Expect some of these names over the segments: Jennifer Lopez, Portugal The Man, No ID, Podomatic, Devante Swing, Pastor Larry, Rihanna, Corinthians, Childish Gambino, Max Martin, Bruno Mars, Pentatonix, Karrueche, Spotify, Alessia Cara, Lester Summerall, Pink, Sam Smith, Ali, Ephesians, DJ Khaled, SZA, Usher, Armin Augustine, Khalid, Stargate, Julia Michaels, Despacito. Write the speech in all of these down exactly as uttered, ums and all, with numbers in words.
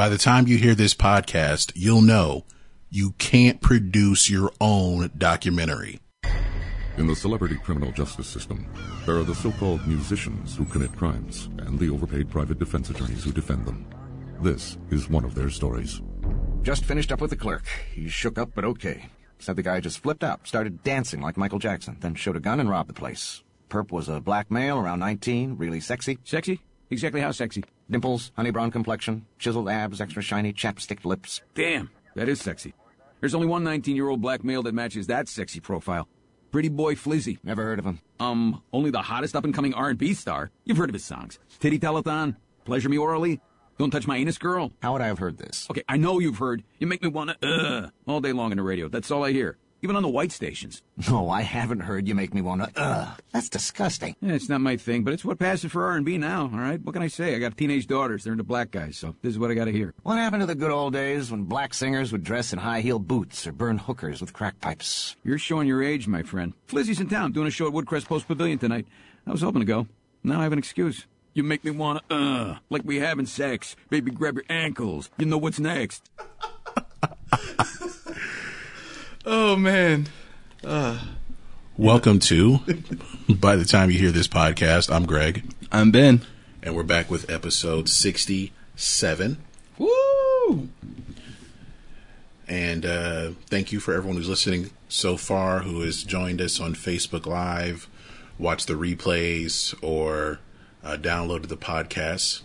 By the time you hear this podcast, you'll know you can't produce your own documentary. In the celebrity criminal justice system, there are the so-called musicians who commit crimes and the overpaid private defense attorneys who defend them. This is one of their stories. Just finished up with the clerk. He's shook up, but okay. Said the guy just flipped out, started dancing like Michael Jackson, then showed a gun and robbed the place. Perp was a black male, around nineteen, really sexy. Sexy? Exactly how sexy? Dimples, honey brown complexion, chiseled abs, extra shiny, chapsticked lips. Damn, that is sexy. There's only one nineteen-year-old black male that matches that sexy profile. Pretty Boy Flizzy. Never heard of him. Um, only the hottest up-and-coming R and B star. You've heard of his songs. Titty Telethon, Pleasure Me Orally, Don't Touch My Anus Girl. How would I have heard this? Okay, I know you've heard. You make me wanna, uh, all day long on the radio. That's all I hear. Even on the white stations. No, I haven't heard You Make Me Wanna, uh. That's disgusting. Yeah, it's not my thing, but it's what passes for R and B now, all right? What can I say? I got teenage daughters. They're into black guys, so this is what I gotta hear. What happened to the good old days when black singers would dress in high-heel boots or burn hookers with crack pipes? You're showing your age, my friend. Flizzy's in town doing a show at Woodcrest Post Pavilion tonight. I was hoping to go. Now I have an excuse. You make me wanna, uh, like we having sex. Baby, grab your ankles. You know what's next. Oh, man. Uh, Welcome to By the Time You Hear This Podcast. I'm Greg. I'm Ben. And we're back with episode sixty-seven. Woo! And uh, thank you for everyone who's listening so far, who has joined us on Facebook Live, watched the replays, or uh, downloaded the podcast.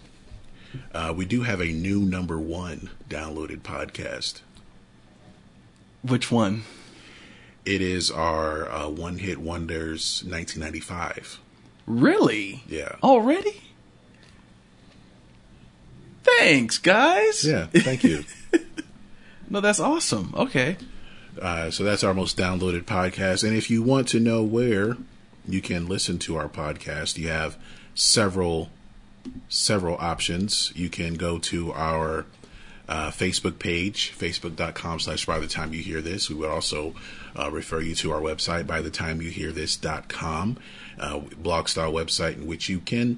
Uh, we do have a new number one downloaded podcast. Which one? It is our uh, One Hit Wonders nineteen ninety-five. Really? Yeah. Already? Thanks, guys. Yeah, thank you. No, that's awesome. Okay. Uh, so that's our most downloaded podcast. And if you want to know where you can listen to our podcast, you have several, several options. You can go to our Uh, Facebook page, facebook.com slash by the time you hear this. We would also uh, refer you to our website, by the time you hear this dot com, uh, blog style website in which you can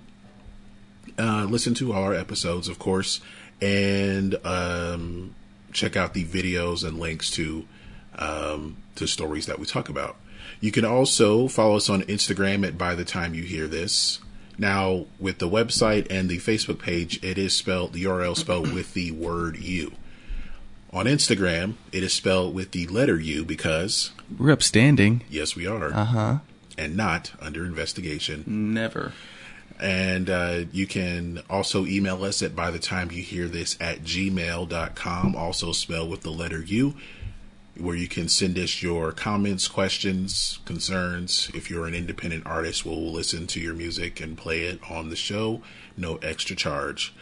uh, listen to all our episodes, of course, and um, check out the videos and links to um, to stories that we talk about. You can also follow us on Instagram at by the time you hear this. Now, with the website and the Facebook page, it is spelled, the U R L spelled with the word U. On Instagram, it is spelled with the letter U because we're upstanding. Yes, we are. Uh-huh. And not under investigation. Never. And uh, you can also email us at by the time you hear this at gmail dot com, also spelled with the letter U, where you can send us your comments, questions, concerns. If you're an independent artist, we'll listen to your music and play it on the show. No extra charge.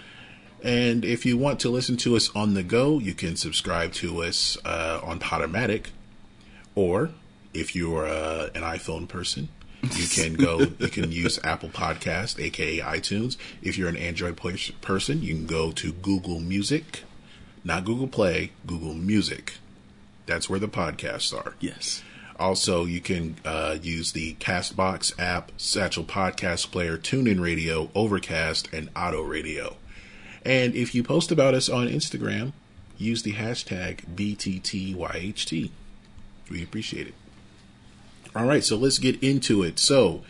And if you want to listen to us on the go, you can subscribe to us uh, on Podomatic. Or if you're uh, an iPhone person, you can go. You can use Apple Podcast, a k a. iTunes. If you're an Android person, you can go to Google Music. Not Google Play, Google Music. That's where the podcasts are. Yes. Also, you can uh, use the CastBox app, Satchel Podcast Player, TuneIn Radio, Overcast, and Auto Radio. And if you post about us on Instagram, use the hashtag B T T Y H T. We appreciate it. All right, so let's get into it. So,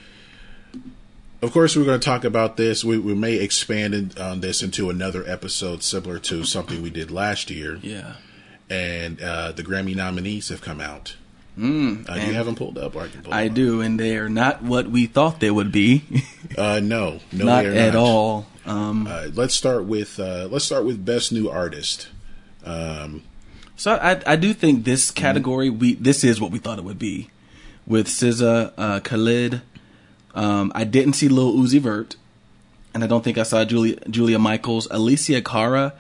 of course, we're going to talk about this. We, we may expand in, on this into another episode similar to something we did last year. Yeah. And uh, the Grammy nominees have come out. Mm, uh, you have them pulled up? Or I can pull I them up. do, and they are not what we thought they would be. uh, no, no, not at not. all. Um, uh, let's start with uh, let's start with Best New Artist. Um, so I, I do think this category mm-hmm. we this is what we thought it would be, with S Z A, uh, Khalid. Um, I didn't see Lil Uzi Vert, and I don't think I saw Julia Julia Michaels, Alessia Cara.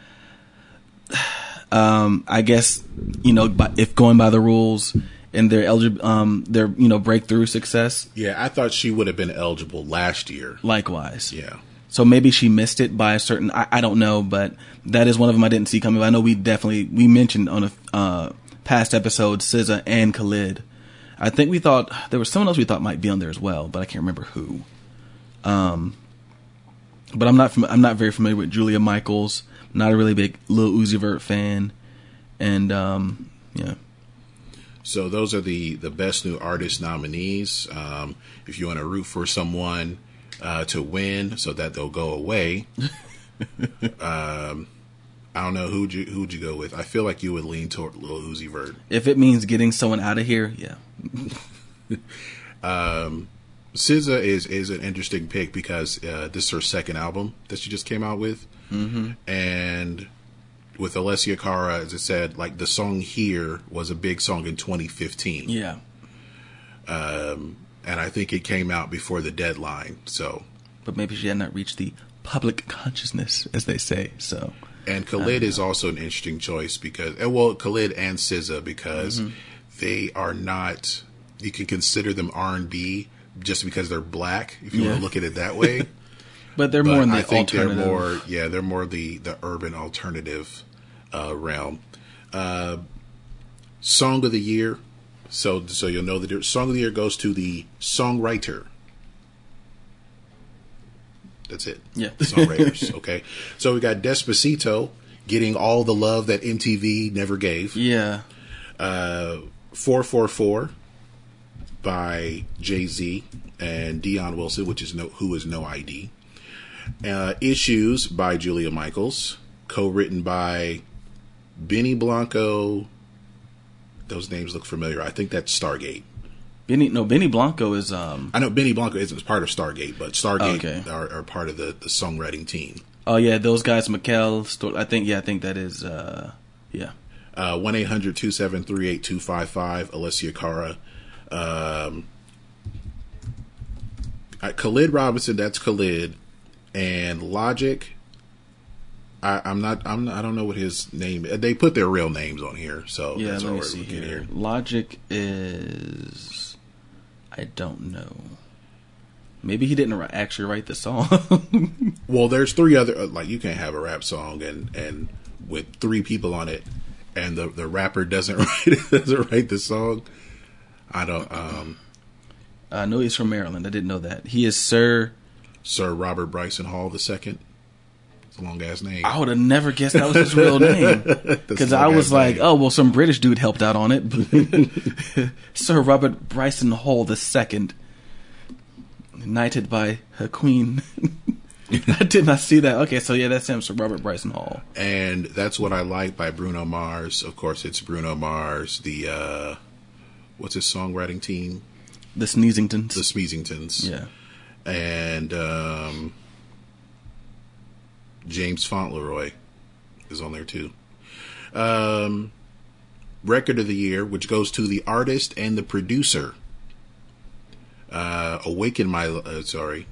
Um, I guess, you know, if going by the rules and their eligible, um, their, you know, breakthrough success. Yeah, I thought she would have been eligible last year. Likewise. Yeah. So maybe she missed it by a certain, I, I don't know, but that is one of them I didn't see coming. I know we definitely, we mentioned on a uh, past episode, S Z A and Khalid. I think we thought, there was someone else we thought might be on there as well, but I can't remember who. Um, but I'm not, fam- I'm not very familiar with Julia Michaels. Not a really big Lil Uzi Vert fan. And, um, yeah. So those are the, the Best New Artist nominees. Um, if you want to root for someone uh, to win so that they'll go away. um, I don't know. Who'd you, who'd you go with? I feel like you would lean toward Lil Uzi Vert. If it means getting someone out of here, yeah. um, S Z A is, is an interesting pick because uh, this is her second album that she just came out with. Mm-hmm. And with Alessia Cara, as I said, like the song Here was a big song in twenty fifteen. Yeah. Um, and I think it came out before the deadline. So, but maybe she had not reached the public consciousness, as they say. So, and Khalid is also an interesting choice because, and well, Khalid and S Z A, because mm-hmm. they are not, you can consider them R and B just because they're black, if you yeah. want to look at it that way. But they're but more in the I think alternative. They're more, yeah, they're more the, the urban alternative uh, realm. Uh, Song of the Year. So so you'll know the Song of the Year goes to the songwriter. That's it. Yeah. Songwriters. Okay. So we got Despacito getting all the love that M T V never gave. Yeah. Uh, four four four by Jay-Z and Dion Wilson, which is no, who is No I D. Uh, Issues by Julia Michaels, co-written by Benny Blanco. Those names look familiar. I think that's Stargate. Benny, no, Benny Blanco is. Um, I know Benny Blanco isn't part of Stargate, but Stargate okay. are, are part of the, the songwriting team. Oh yeah, those guys, Mikel. I think yeah, I think that is uh, yeah. One eight hundred two seven three eight two five five. Alessia Cara. Um, Khalid Robinson. That's Khalid. And Logic, I, I'm not. I'm. I don't know what his name. They put their real names on here, so yeah, that's what we're looking here. here. Logic is. I don't know. Maybe he didn't actually write the song. Well, there's three other. Like you can't have a rap song and, and with three people on it, and the, the rapper doesn't write doesn't write the song. I don't. Um, I know he's from Maryland. I didn't know that. He is Sir. Sir Robert Bryson Hall the second. It's a long-ass name. I would have never guessed that was his real name. Because I was like, name. oh, well, some British dude helped out on it. Sir Robert Bryson Hall the second, knighted by her queen. I did not see that. Okay, so yeah, that's him, Sir Robert Bryson Hall. And That's What I Like by Bruno Mars. Of course, it's Bruno Mars. The, uh, what's his songwriting team? The Sneezingtons. The Sneezingtons. Yeah. And um, James Fauntleroy is on there too. Um, Record of the Year, which goes to the artist and the producer. Uh, Awaken My... Uh, sorry.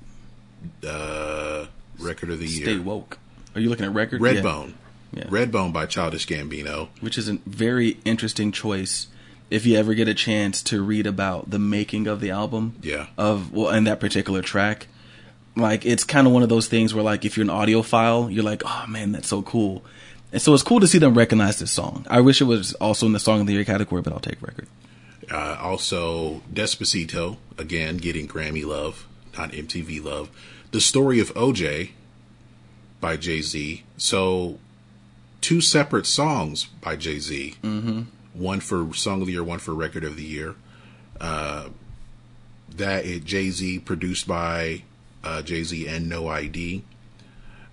Uh, Record of the Year. Stay Woke. Are you looking at record? Redbone. Yeah. Yeah. Redbone by Childish Gambino. Which is a very interesting choice. If you ever get a chance to read about the making of the album, yeah, of well, and that particular track, like it's kind of one of those things where, like, if you're an audiophile, you're like, oh man, that's so cool, and so it's cool to see them recognize this song. I wish it was also in the Song of the Year category, but I'll take record. Uh, also, Despacito again getting Grammy love, not M T V love. The Story of O J by Jay-Z. So, two separate songs by Jay-Z. Mm-hmm. One for Song of the Year, one for Record of the Year. Uh, that is Jay-Z, produced by uh, Jay-Z and No I D.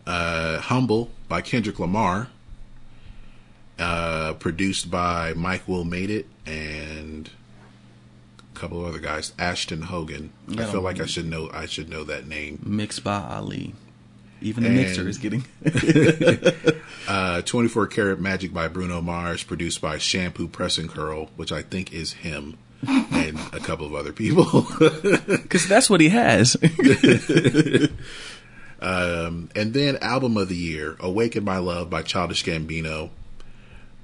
Uh, Humble by Kendrick Lamar. Uh, produced by Mike Will Made It and a couple of other guys. Ashton Hogan. I, I feel like I should know I should know that name. Mixed by Ali. Even the and, mixer is getting uh, twenty-four Karat Magic by Bruno Mars, produced by Shampoo Press and Curl, which I think is him and a couple of other people, because that's what he has. um, and then Album of the Year: "Awaken My Love" by Childish Gambino,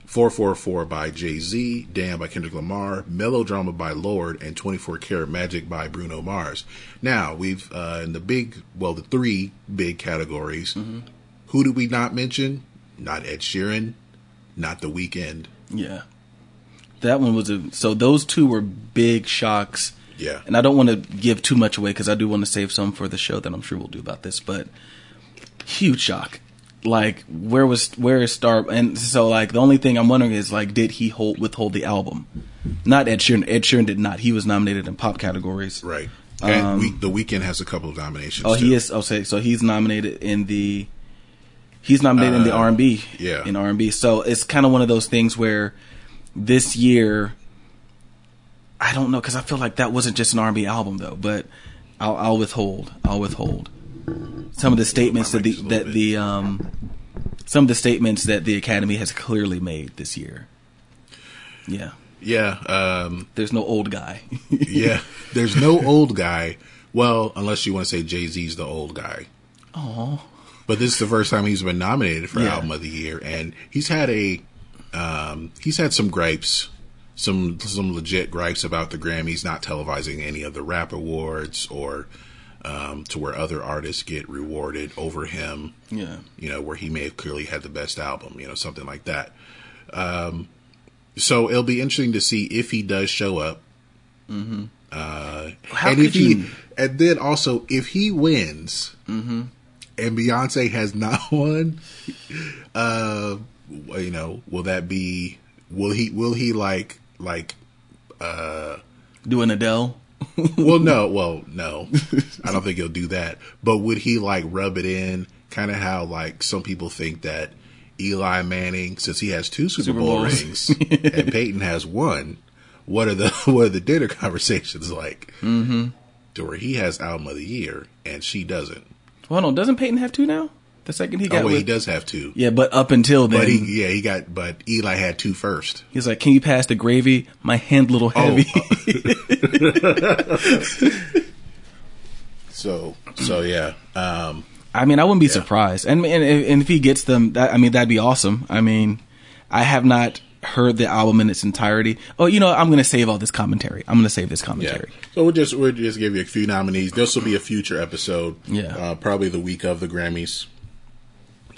four four four by Jay-Z, "Damn" by Kendrick Lamar, "Melodrama" by Lorde, and twenty-four Karat Magic by Bruno Mars. Now, we've, uh, in the big, well, the three big categories, mm-hmm. who did we not mention? Not Ed Sheeran, not The Weeknd. Yeah. That one was a, so those two were big shocks. Yeah. And I don't want to give too much away because I do want to save some for the show that I'm sure we'll do about this, but huge shock. like, where was where is Star? And so, like, the only thing I'm wondering is, like, did he hold withhold the album? Not Ed Sheeran. Ed Sheeran did not. He was nominated in pop categories, right? And um, we, The Weeknd has a couple of nominations. Oh, too. He is. Oh, say so. He's nominated in the. He's nominated uh, in the R and B. Yeah, in R and B. So it's kind of one of those things where this year, I don't know, because I feel like that wasn't just an R and B album though. But I'll, I'll withhold. I'll withhold some of the statements that the that the um some of the statements that the Academy has clearly made this year. Yeah. Yeah. Um, there's no old guy. Yeah. There's no old guy. Well, unless you want to say Jay-Z's the old guy. Oh. But this is the first time he's been nominated for yeah. Album of the Year, and he's had a um, he's had some gripes, some some legit gripes about the Grammys not televising any of the rap awards or um, to where other artists get rewarded over him. Yeah. You know, where he may have clearly had the best album, you know, something like that. Um So it'll be interesting to see if he does show up, mm-hmm. uh, How and if he, you... and then also if he wins, mm-hmm. and Beyonce has not won, uh, you know, will that be? Will he? Will he like like uh, do an Adele? well, no, well, no, I don't think he'll do that. But would he like rub it in? Kind of how like some people think that. Eli Manning, since he has two Super, Super Bowl Bowls. rings and Peyton has one, what are the what are the dinner conversations like? Mm-hmm. To where he has album of the year and she doesn't. Hold on, doesn't Peyton have two now? The second he got. Oh, wait, with... he does have two. Yeah, but up until then, but he, yeah, he got. But Eli had two first. He's like, "Can you pass the gravy? My hand a little heavy." Oh. so, so yeah. Um, I mean, I wouldn't be yeah. surprised. And, and and if he gets them, that, I mean, that'd be awesome. I mean, I have not heard the album in its entirety. Oh, you know, I'm going to save all this commentary. I'm going to save this commentary. Yeah. So we'll just, we'll just give you a few nominees. This will be a future episode. Yeah. Uh, probably the week of the Grammys.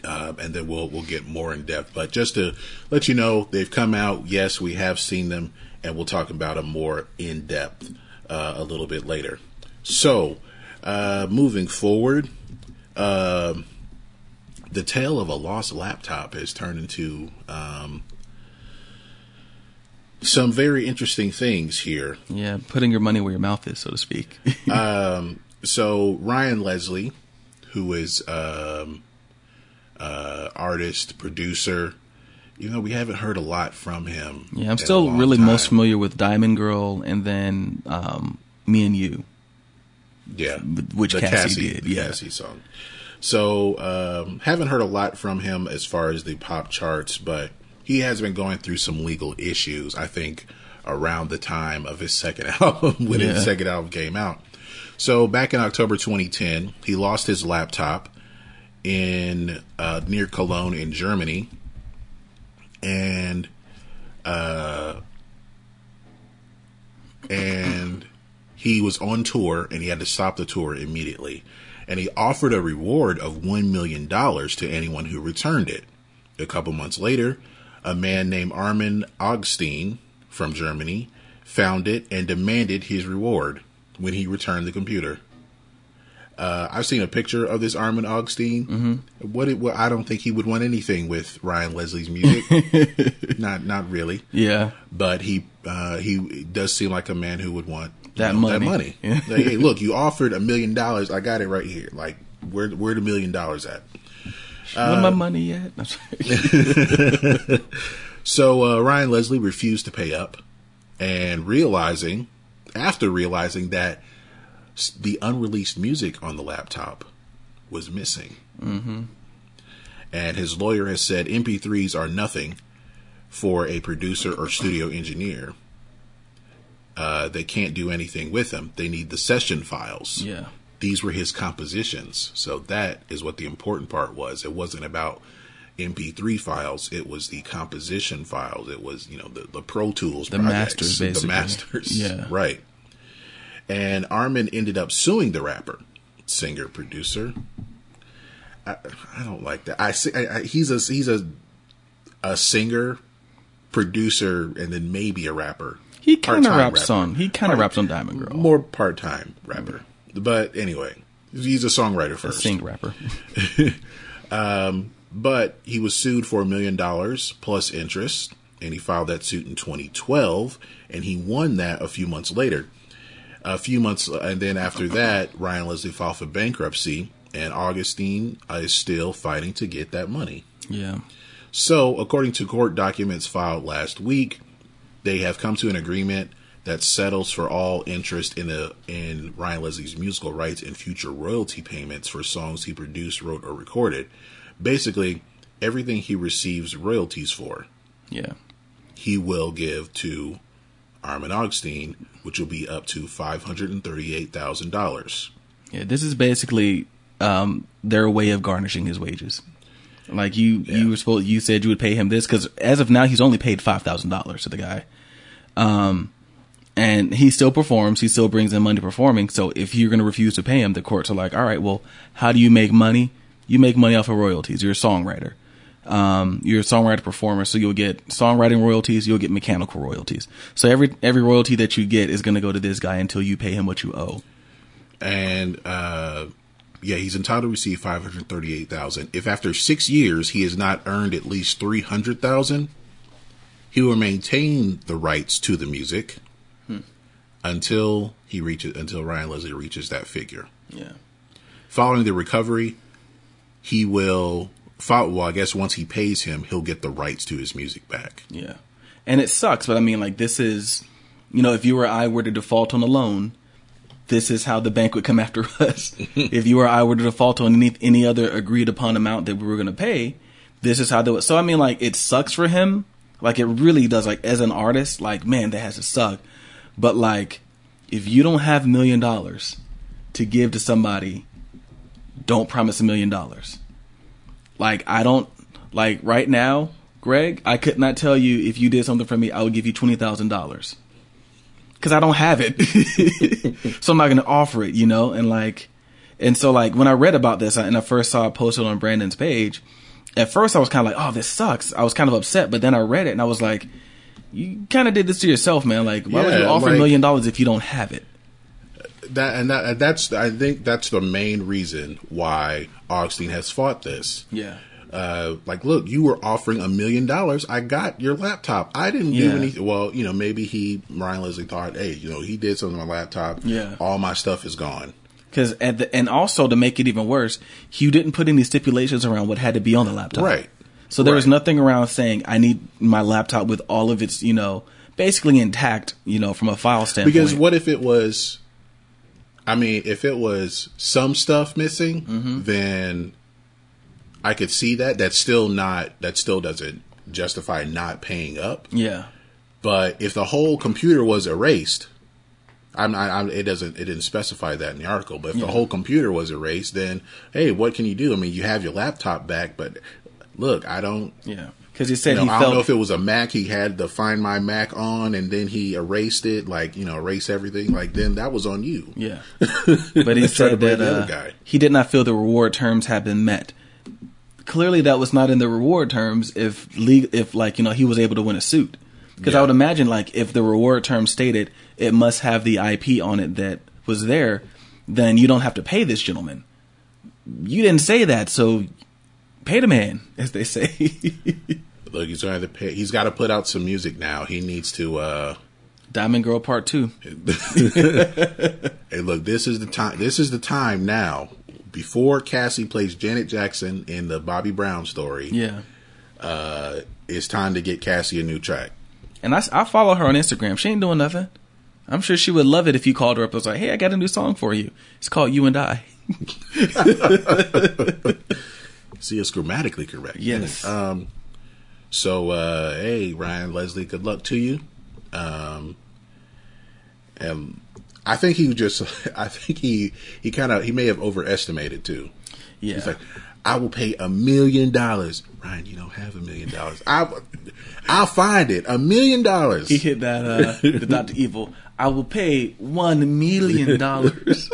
Uh, and then we'll, we'll get more in depth. But just to let you know, they've come out. Yes, we have seen them. And we'll talk about them more in depth uh, a little bit later. So, uh, moving forward. Um, the tale of a lost laptop has turned into um, some very interesting things here. Yeah, putting your money where your mouth is, so to speak. um, so Ryan Leslie, who is um, uh, artist, producer, you know, we haven't heard a lot from him. Yeah, I'm still really time. most familiar with Diamond Girl and then um, Me and You. Yeah, which the Cassie, Cassie did. The yeah, Cassie song. So um, haven't heard a lot from him as far as the pop charts, but he has been going through some legal issues. I think around the time of his second album, when yeah. his second album came out. So back in October twenty ten, he lost his laptop in uh, near Cologne in Germany, and uh, and. He was on tour and he had to stop the tour immediately. And he offered a reward of one million dollars to anyone who returned it. A couple months later, a man named Armin Augustine from Germany found it and demanded his reward when he returned the computer. Uh, I've seen a picture of this Armin Augustine. Mm-hmm. What, it, what I don't think he would want anything with Ryan Leslie's music. not not really. Yeah. But he uh, he does seem like a man who would want that, know, money. that money. Yeah. Like, hey, look, you offered a million dollars. I got it right here. Like, where where the million dollars at? Uh, Where's my money yet? I'm sorry. So uh, Ryan Leslie refused to pay up, and realizing after realizing that. The unreleased music on the laptop was missing. Mm-hmm. And his lawyer has said M P threes are nothing for a producer or studio engineer. Uh, they can't do anything with them. They need the session files. Yeah. These were his compositions. So that is what the important part was. It wasn't about M P three files. It was the composition files. It was, you know, the, the Pro Tools. The projects, masters, basically. The masters. Yeah. Right. And Armin ended up suing the rapper, singer, producer. I, I don't like that. I, I, he's a he's a a singer, producer, and then maybe a rapper. He kind of raps rapper. on he kind of raps on Diamond Girl. More part time rapper, mm-hmm. But anyway, he's a songwriter first. A sing rapper. um, But he was sued for a million dollars plus interest, and he filed that suit in twenty twelve, and he won that a few months later. A few months, and then after that, Ryan Leslie filed for bankruptcy, and Augustine is still fighting to get that money. Yeah. So, according to court documents filed last week, they have come to an agreement that settles for all interest in the in Ryan Leslie's musical rights and future royalty payments for songs he produced, wrote, or recorded. Basically, everything he receives royalties for, yeah, he will give to Armin Augustine, which will be up to five hundred thirty-eight thousand dollars. Yeah, this is basically um, their way of garnishing his wages. Like you, yeah. you were supposed, you said you would pay him this because as of now he's only paid five thousand dollars to the guy, um, and he still performs. He still brings in money performing. So if you're going to refuse to pay him, the courts are like, all right, well, how do you make money? You make money off of royalties. You're a songwriter. Um, you're a songwriter performer, so you'll get songwriting royalties. You'll get mechanical royalties. So every every royalty that you get is going to go to this guy until you pay him what you owe. And uh, yeah, he's entitled to receive five hundred thirty-eight thousand. If after six years he has not earned at least three hundred thousand, he will maintain the rights to the music hmm. until he reaches until Ryan Leslie reaches that figure. Yeah. Following the recovery, he will. Well, I guess once he pays him, he'll get the rights to his music back. Yeah. And it sucks, but I mean, like, this is, you know, if you or I were to default on a loan, this is how the bank would come after us. If you or I were to default on any, any other agreed upon amount that we were going to pay, this is how they would. So, I mean, like, it sucks for him. Like, it really does. Like, as an artist, like, man, that has to suck. But, like, if you don't have a million dollars to give to somebody, don't promise a million dollars. Like, I don't, like, right now, Greg, I could not tell you if you did something for me, I would give you twenty thousand dollars. Because I don't have it. So I'm not going to offer it, you know? And, like, and so, like, when I read about this and I first saw it posted on Brandon's page, at first I was kind of like, oh, this sucks. I was kind of upset. But then I read it and I was like, you kind of did this to yourself, man. Like, why yeah, would you offer like, a million dollars if you don't have it? That and that, that's I think that's the main reason why Augustine has fought this. Yeah. Uh, like, look, you were offering a million dollars. I got your laptop. I didn't yeah. do anything. Well, you know, maybe he, Ryan Leslie thought, hey, you know, he did something on my laptop. Yeah. All my stuff is gone. Cause at the, and also to make it even worse, he didn't put any stipulations around what had to be on the laptop. Right. So there right. was nothing around saying I need my laptop with all of its, you know, basically intact, you know, from a file standpoint. Because what if it was... I mean, if it was some stuff missing, mm-hmm. then I could see that. That's still not, that still doesn't justify not paying up. Yeah. But if the whole computer was erased, I'm, I, I'm, it doesn't, it didn't specify that in the article, but if yeah. the whole computer was erased, then, hey, what can you do? I mean, you have your laptop back, but look, I don't. Yeah. Because he said you know, he I felt, don't know if it was a Mac. He had the Find My Mac on, and then he erased it, like you know, erase everything. Like then that was on you. Yeah, but he said that uh, he did not feel the reward terms had been met. Clearly, that was not in the reward terms. If legal, if like you know, he was able to win a suit, because yeah. I would imagine like if the reward term stated it must have the I P on it that was there, then you don't have to pay this gentleman. You didn't say that, so pay the man, as they say. Look, he's going to pay. He's got to put out some music now. He needs to. Uh... Diamond Girl Part Two. Hey, look, this is the time. This is the time now. Before Cassie plays Janet Jackson in the Bobby Brown story. Yeah. Uh, it's time to get Cassie a new track. And I, I follow her on Instagram. She ain't doing nothing. I'm sure she would love it if you called her up and was like, hey, I got a new song for you. It's called You and I. See, it's grammatically correct. Yes. Um, So, uh, hey, Ryan Leslie, good luck to you. Um, and I think he just, I think he, he kind of, he may have overestimated too. Yeah. He's like, I will pay a million dollars. Ryan, you don't have a million dollars. I, I'll find it. A million dollars. He hit that, uh, the Doctor Evil. I will pay one million dollars.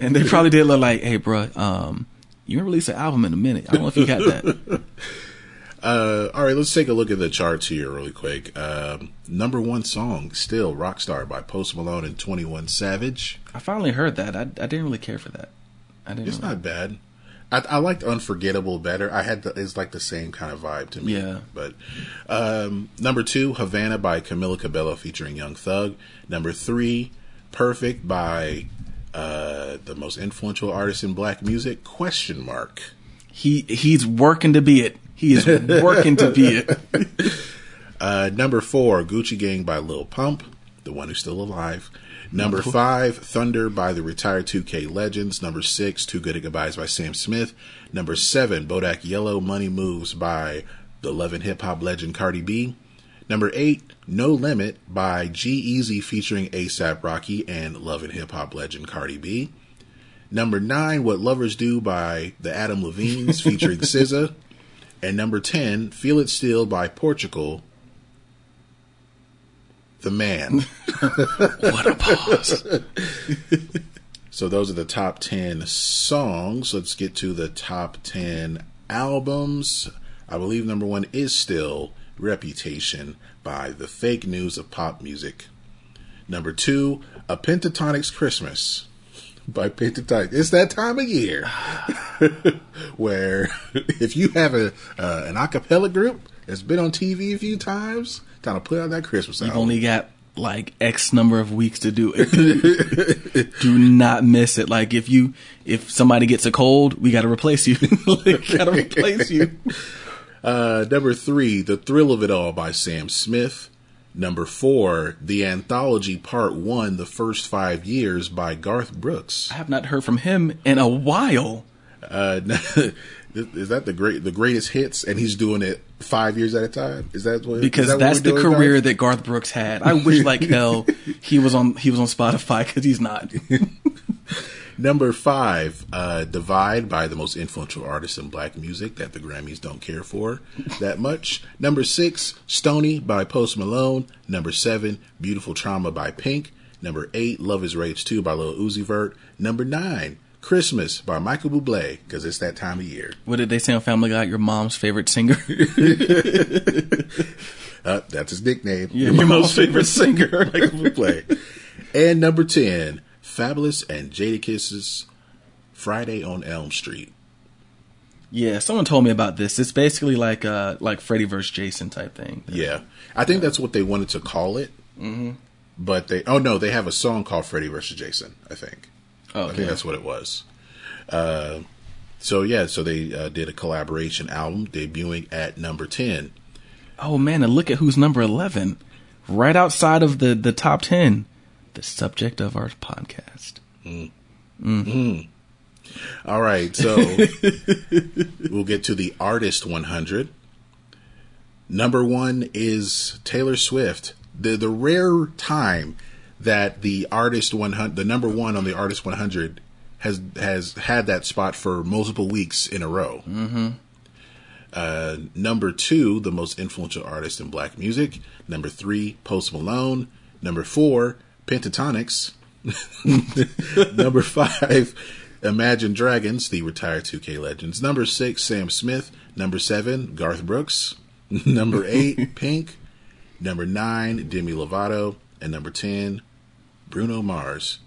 And they probably did look like, hey, bro, um, you can release an album in a minute. I don't know if you got that. Uh, all right, let's take a look at the charts here really quick. Um, number one song, still Rockstar by Post Malone and twenty-one Savage. I finally heard that. I, I didn't really care for that. I didn't it's really. Not bad. I, I liked Unforgettable better. I had the, it's like the same kind of vibe to me. Yeah. But um, number two, Havana by Camila Cabello featuring Young Thug. Number three, Perfect by uh, the most influential artist in black music. Question mark. He he's working to be it. He is working to be it. Uh, number four, Gucci Gang by Lil Pump, the one who's still alive. Number five, Thunder by the retired two K Legends. Number six, Too Good at Goodbyes by Sam Smith. Number seven, Bodak Yellow, Money Moves by the love and hip hop legend Cardi B. Number eight, No Limit by G-Eazy featuring A$AP Rocky and love and hip hop legend Cardi B. Number nine, What Lovers Do by the Adam Levines featuring S Z A. And number ten, Feel It Still by Portugal. The man. What a pause. So those are the top ten songs. Let's get to the top ten albums. I believe number one is still Reputation by the Fake News of Pop Music. Number two, A Pentatonix Christmas by Pentatonix. It's that time of year where if you have a uh, an a cappella group that's been on T V a few times, time to put out that Christmas album. You've only got like X number of weeks to do it. Do not miss it. Like if you, if somebody gets a cold, we got to replace you. Like, got to replace you. Uh, number three, The Thrill of It All by Sam Smith. Number four, The Anthology Part One, The First Five Years by Garth Brooks. I have not heard from him in a while. Uh, is that the great, the greatest hits? And he's doing it five years at a time. Is that what? Because that that's what the career that Garth Brooks had. I wish like hell he was on he was on Spotify because he's not. Number five, uh, Divide by the most influential artist in black music that the Grammys don't care for that much. Number six, Stoney by Post Malone. Number seven, Beautiful Trauma by Pink. Number eight, Love Is Rage two by Lil Uzi Vert. Number nine, Christmas by Michael Bublé, because it's that time of year. What did they say on Family Guy? Your mom's favorite singer. uh, that's his nickname. Yeah, your, your mom's, mom's favorite, favorite singer, Michael Bublé. And number ten, Fabulous and Jadakiss' Friday on Elm Street. Yeah, someone told me about this. It's basically like uh, like Freddy versus. Jason type thing. Yeah, I think that's what they wanted to call it. Mm-hmm. But they, oh no, they have a song called Freddy versus. Jason, I think. Okay. I think that's what it was. Uh, so, yeah, so they uh, did a collaboration album debuting at number ten. Oh, man, and look at who's number eleven. Right outside of the, the top ten. The subject of our podcast. Mm. Mm-hmm. Mm. All right, so we'll get to the Artist one hundred. Number one is Taylor Swift. The, the rare time that the Artist one hundred, the number one on the Artist one hundred, has has had that spot for multiple weeks in a row. Mm-hmm. Uh, number two, the most influential artist in black music. Number three, Post Malone. Number four, Pentatonix. Number five, Imagine Dragons, the retired two K Legends. Number six, Sam Smith. Number seven, Garth Brooks. Number eight, Pink. Number nine, Demi Lovato. And number ten, Bruno Mars.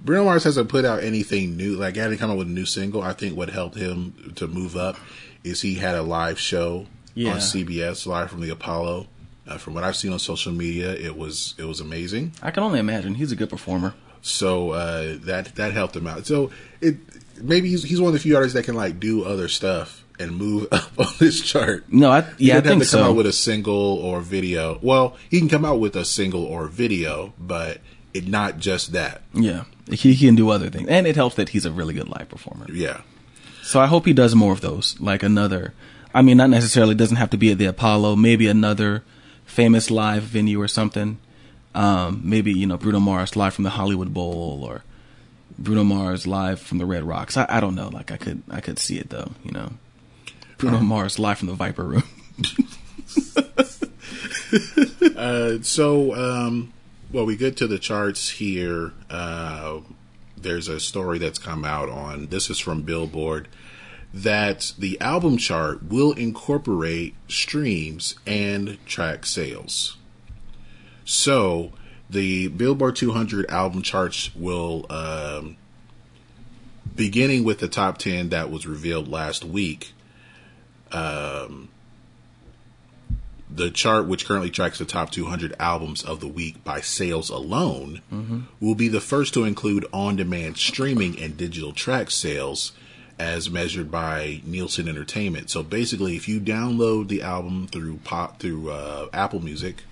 Bruno Mars hasn't put out anything new. Like, he hadn't come out with a new single. I think what helped him to move up is he had a live show yeah. on C B S, live from the Apollo. Uh, from what I've seen on social media, it was it was amazing. I can only imagine. He's a good performer. So uh, that that helped him out. So it maybe he's he's one of the few artists that can like do other stuff and move up on this chart. No, I, yeah, he I think so. He doesn't have to come so. out with a single or video. Well, he can come out with a single or video, but it not just that. Yeah, he, he can do other things. And it helps that he's a really good live performer. Yeah. So I hope he does more of those. Like another, I mean, not necessarily doesn't have to be at the Apollo, maybe another famous live venue or something. Um, maybe, you know, Bruno Mars live from the Hollywood Bowl or Bruno Mars live from the Red Rocks. I, I don't know. Like I could, I could see it though, you know. Bruno um, Mars live from the Viper Room. uh, so, um, well, we get to the charts here. Uh, there's a story that's come out on, this is from Billboard, that the album chart will incorporate streams and track sales. So the Billboard two hundred album charts will um, beginning with the top ten that was revealed last week, um, the chart, which currently tracks the top two hundred albums of the week by sales alone, mm-hmm. will be the first to include on-demand streaming and digital track sales as measured by Nielsen Entertainment. So basically, if you download the album through pop, through uh, Apple Music,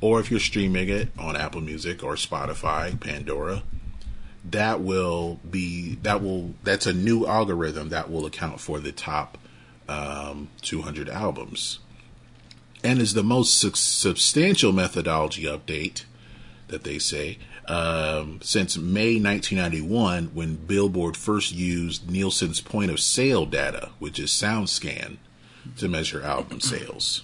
or if you're streaming it on Apple Music or Spotify, Pandora, that will be, that will, that's a new algorithm that will account for the top um, two hundred albums. And is the most su- substantial methodology update that they say um, since May nineteen ninety-one, when Billboard first used Nielsen's point of sale data, which is SoundScan, to measure album sales.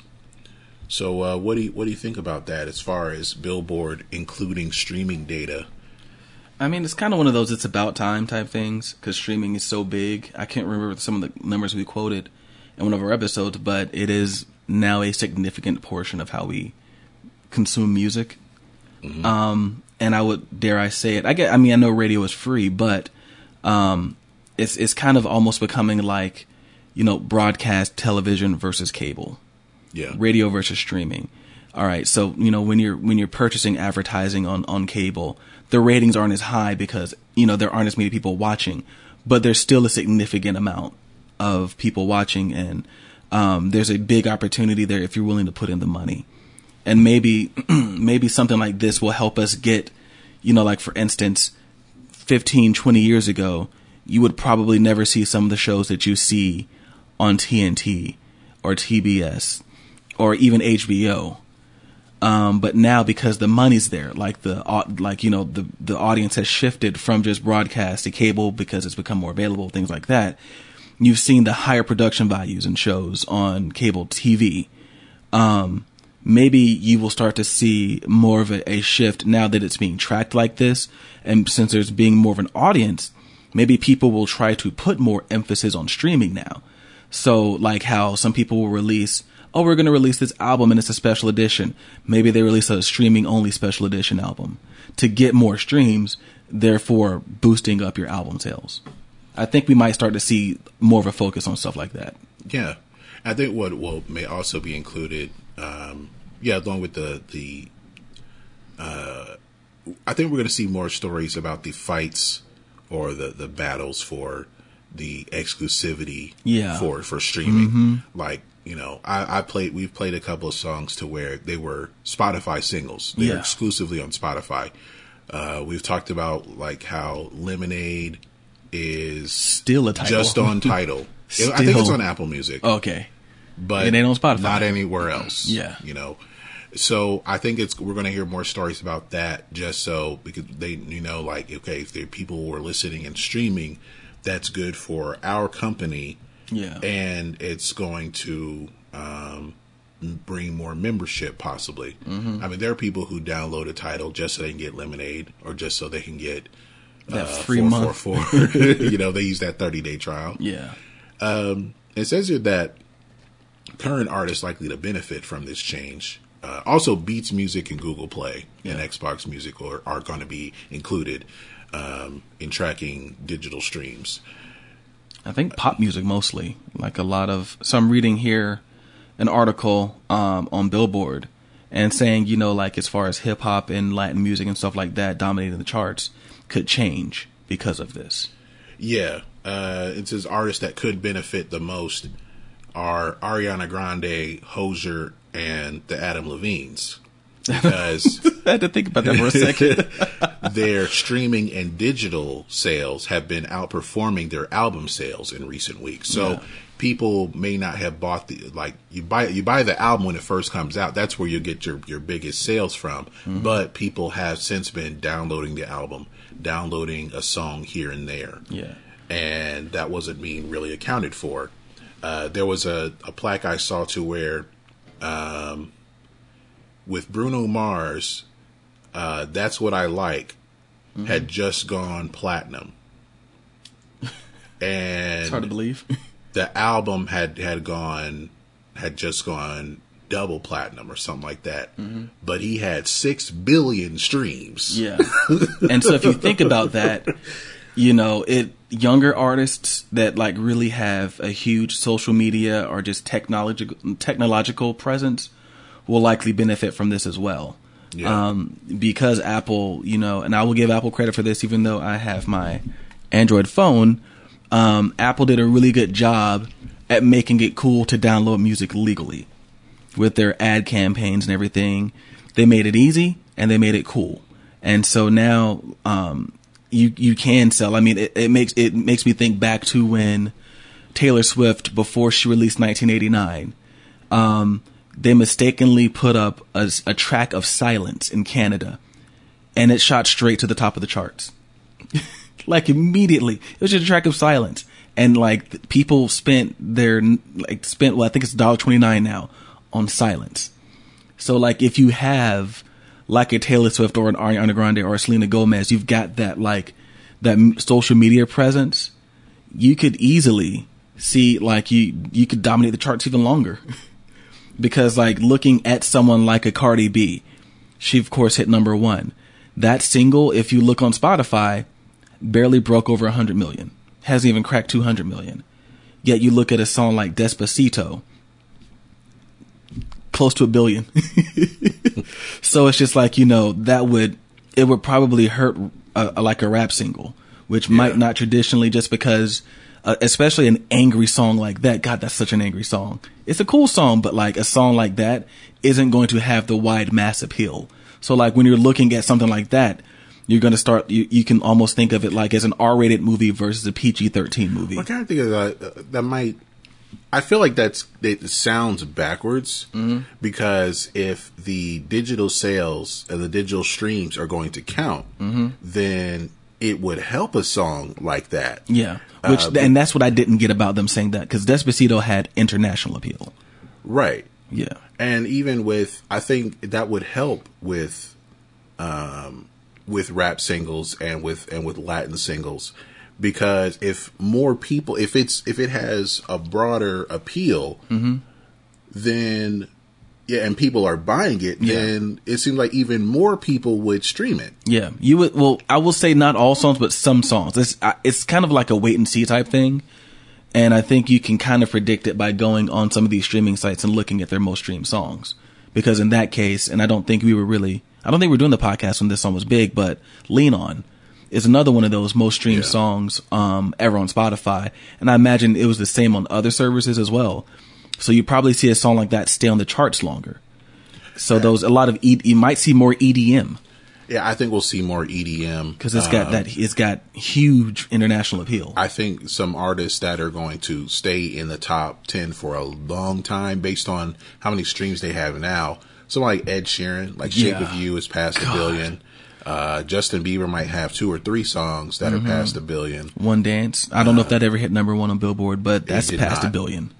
So, uh, what do you, what do you think about that as far as Billboard including streaming data? I mean, it's kind of one of those "it's about time" type things because streaming is so big. I can't remember some of the numbers we quoted in one of our episodes, but it is now a significant portion of how we consume music. Mm-hmm. Um, and I would, dare I say it, I get, I mean, I know radio is free, but, um, it's, it's kind of almost becoming like, you know, broadcast television versus cable. Yeah. Radio versus streaming. All right. So, you know, when you're, when you're purchasing advertising on, on cable, the ratings aren't as high because, you know, there aren't as many people watching, but there's still a significant amount of people watching, and, Um, there's a big opportunity there if you're willing to put in the money. And maybe maybe something like this will help us get, you know, like, for instance, fifteen, twenty years ago, you would probably never see some of the shows that you see on T N T or T B S or even H B O. Um, but now, because the money's there, like the like you know the the audience has shifted from just broadcast to cable because it's become more available, things like that. You've seen the higher production values in shows on cable T V. Um, maybe you will start to see more of a, a shift now that it's being tracked like this. And since there's being more of an audience, maybe people will try to put more emphasis on streaming now. So like how some people will release, oh, we're going to release this album and it's a special edition. Maybe they release a streaming only special edition album to get more streams, therefore boosting up your album sales. I think we might start to see more of a focus on stuff like that. Yeah. I think what will may also be included, um, yeah, along with the, the uh, I think we're going to see more stories about the fights or the, the battles for the exclusivity yeah. for, for streaming. Mm-hmm. Like, you know, I, I played, we've played a couple of songs to where they were Spotify singles. They're yeah. exclusively on Spotify. Uh, we've talked about like how Lemonade is still a title. Just on title. Still. I think it's on Apple Music. Okay. But it ain't on Spotify. Not anywhere else. Yeah. You know. So I think it's we're going to hear more stories about that, just so because they you know like okay, if there are people who are listening and streaming, that's good for our company. Yeah. And it's going to um, bring more membership possibly. Mm-hmm. I mean, there are people who download a title just so they can get Lemonade or just so they can get That uh, free month, four, four, four. You know, they use that thirty-day trial. Yeah, um, it says here that current artists likely to benefit from this change. Uh, also, Beats Music and Google Play yeah. and Xbox Music are, are going to be included um, in tracking digital streams. I think pop music mostly, like a lot of. So I'm reading here an article um, on Billboard and saying, you know, like as far as hip hop and Latin music and stuff like that dominating the charts. Could change because of this. Yeah. Uh, it says artists that could benefit the most are Ariana Grande, Hozier, and the Adam Levines. Because I had to think about that for a second. Their streaming and digital sales have been outperforming their album sales in recent weeks. So yeah. people may not have bought the like you buy you buy the album when it first comes out. That's where you get your, your biggest sales from. Mm-hmm. But people have since been downloading the album, downloading a song here and there. Yeah. And that wasn't being really accounted for. Uh, there was a, a plaque I saw to where um with Bruno Mars, uh, That's What I Like mm-hmm. had just gone platinum. And it's hard to believe. The album had, had gone, had just gone double platinum or something like that. Mm-hmm. But he had six billion streams. Yeah. And so if you think about that, you know, it younger artists that like really have a huge social media or just technological technological presence will likely benefit from this as well. Yeah. Um, because Apple, you know, and I will give Apple credit for this, even though I have my Android phone. Um, Apple did a really good job at making it cool to download music legally with their ad campaigns and everything. They made it easy and they made it cool. And so now, um, you, you can sell. I mean, it, it makes, it makes me think back to when Taylor Swift, before she released nineteen eighty-nine, um, they mistakenly put up a, a track of Silence in Canada, and it shot straight to the top of the charts. Like immediately, it was just a track of Silence, and like people spent their like spent well, I think it's one dollar twenty-nine now on Silence. So like if you have like a Taylor Swift or an Ariana Grande or a Selena Gomez, you've got that like that social media presence. You could easily see like you you could dominate the charts even longer. Because like looking at someone like a Cardi B, she of course hit number one. That single, if you look on Spotify, barely broke over a hundred million. Hasn't even cracked two hundred million. Yet you look at a song like Despacito, close to a billion. So it's just like, you know, that would it would probably hurt a, a, like a rap single, which yeah. might not traditionally, just because. Uh, especially an angry song like that. God, that's such an angry song. It's a cool song, but like a song like that isn't going to have the wide mass appeal. So like when you're looking at something like that, you're going to start, you, you can almost think of it like as an R-rated movie versus a P G thirteen movie. I kind of think of that, that might, I feel like that's, it sounds backwards mm-hmm. because if the digital sales and the digital streams are going to count, mm-hmm. then it would help a song like that. Yeah. Which, um, and that's what I didn't get about them saying that, because Despacito had international appeal. Right. Yeah. And even with, I think that would help with, um, with rap singles and with, and with Latin singles, because if more people, if it's, if it has a broader appeal, mm-hmm. then yeah, and people are buying it, yeah. then it seems like even more people would stream it. Yeah, you would. Well, I will say not all songs, but some songs. It's I, it's kind of like a wait and see type thing, and I think you can kind of predict it by going on some of these streaming sites and looking at their most streamed songs. Because in that case, and I don't think we were really, I don't think we were doing the podcast when this song was big, but "Lean On" is another one of those most streamed yeah. songs um, ever on Spotify, and I imagine it was the same on other services as well. So you probably see a song like that stay on the charts longer. So those a lot of e- you might see more E D M. Yeah, I think we'll see more E D M because it's got um, that it's got huge international appeal. I think some artists that are going to stay in the top ten for a long time, based on how many streams they have now. Someone like Ed Sheeran, like "Shape yeah. of You" is past God. a billion. Uh, Justin Bieber might have two or three songs that mm-hmm. are past a billion. One Dance. I don't uh, know if that ever hit number one on Billboard, but that's past not. a billion.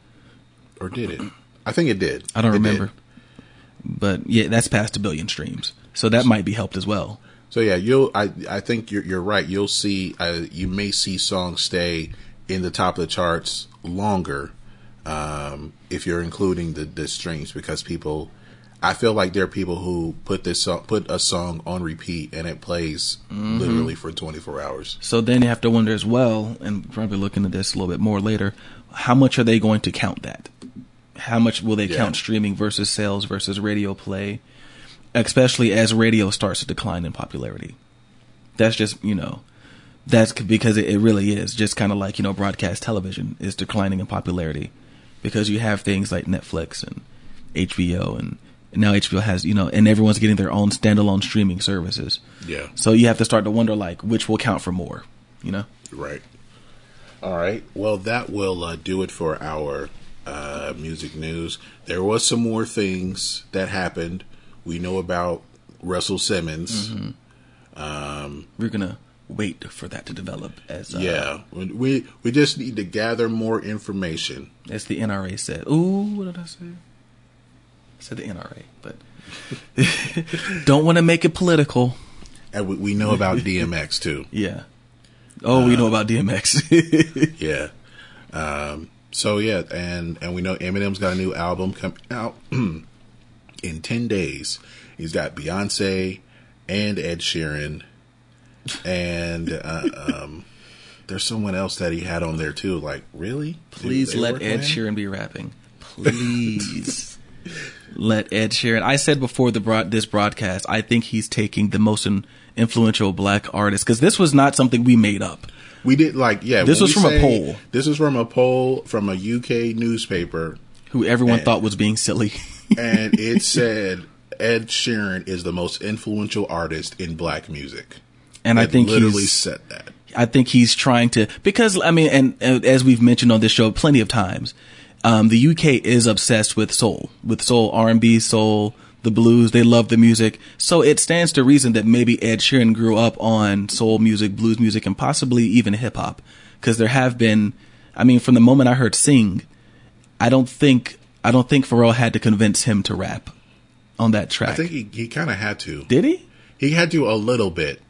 Or did it? I think it did. I don't it remember. Did. But yeah, that's past a billion streams, so that might be helped as well. So yeah, you'll. I I think you're you're right. You'll see. Uh, you may see songs stay in the top of the charts longer um, if you're including the, the streams, because people. I feel like there are people who put this song, put a song on repeat, and it plays mm-hmm. literally for twenty-four hours. So then you have to wonder as well, and probably look into this a little bit more later. How much are they going to count that? How much will they yeah. count streaming versus sales versus radio play, especially as radio starts to decline in popularity? That's just, you know, that's because it really is just kind of like, you know, broadcast television is declining in popularity because you have things like Netflix and H B O, and now H B O has, you know, and everyone's getting their own standalone streaming services. Yeah. So you have to start to wonder, like, which will count for more, you know? Right. All right. Well, that will uh, do it for our uh, music news. There was some more things that happened. We know about Russell Simmons. Mm-hmm. Um, We're going to wait for that to develop. As uh, yeah. We, we just need to gather more information. As the N R A said. Ooh, what did I say? Said the N R A, but don't want to make it political. And we, we know about D M X too. Yeah. Oh, um, we know about D M X. yeah. Um, so yeah, and and we know Eminem's got a new album coming out in ten days. He's got Beyonce and Ed Sheeran, and uh, um, there's someone else that he had on there too. Like, really? Please let Ed Sheeran be rapping. Please let Ed Sheeran. I said before the broad, this broadcast, I think he's taking the most in, influential black artist, because this was not something we made up. We did like yeah. This was from say, a poll. This was from a poll from a U K newspaper, who everyone and, thought was being silly, and it said Ed Sheeran is the most influential artist in black music. And it I think literally he's, said that. I think he's trying to, because I mean, and, and as we've mentioned on this show plenty of times, um, the U K is obsessed with soul, with soul R and B, soul, the blues. They love the music. So it stands to reason that maybe Ed Sheeran grew up on soul music, blues music, and possibly even hip hop. Cause there have been, I mean, from the moment I heard Sing, I don't think, I don't think Pharrell had to convince him to rap on that track. I think he, he kind of had to. Did he? He had to a little bit.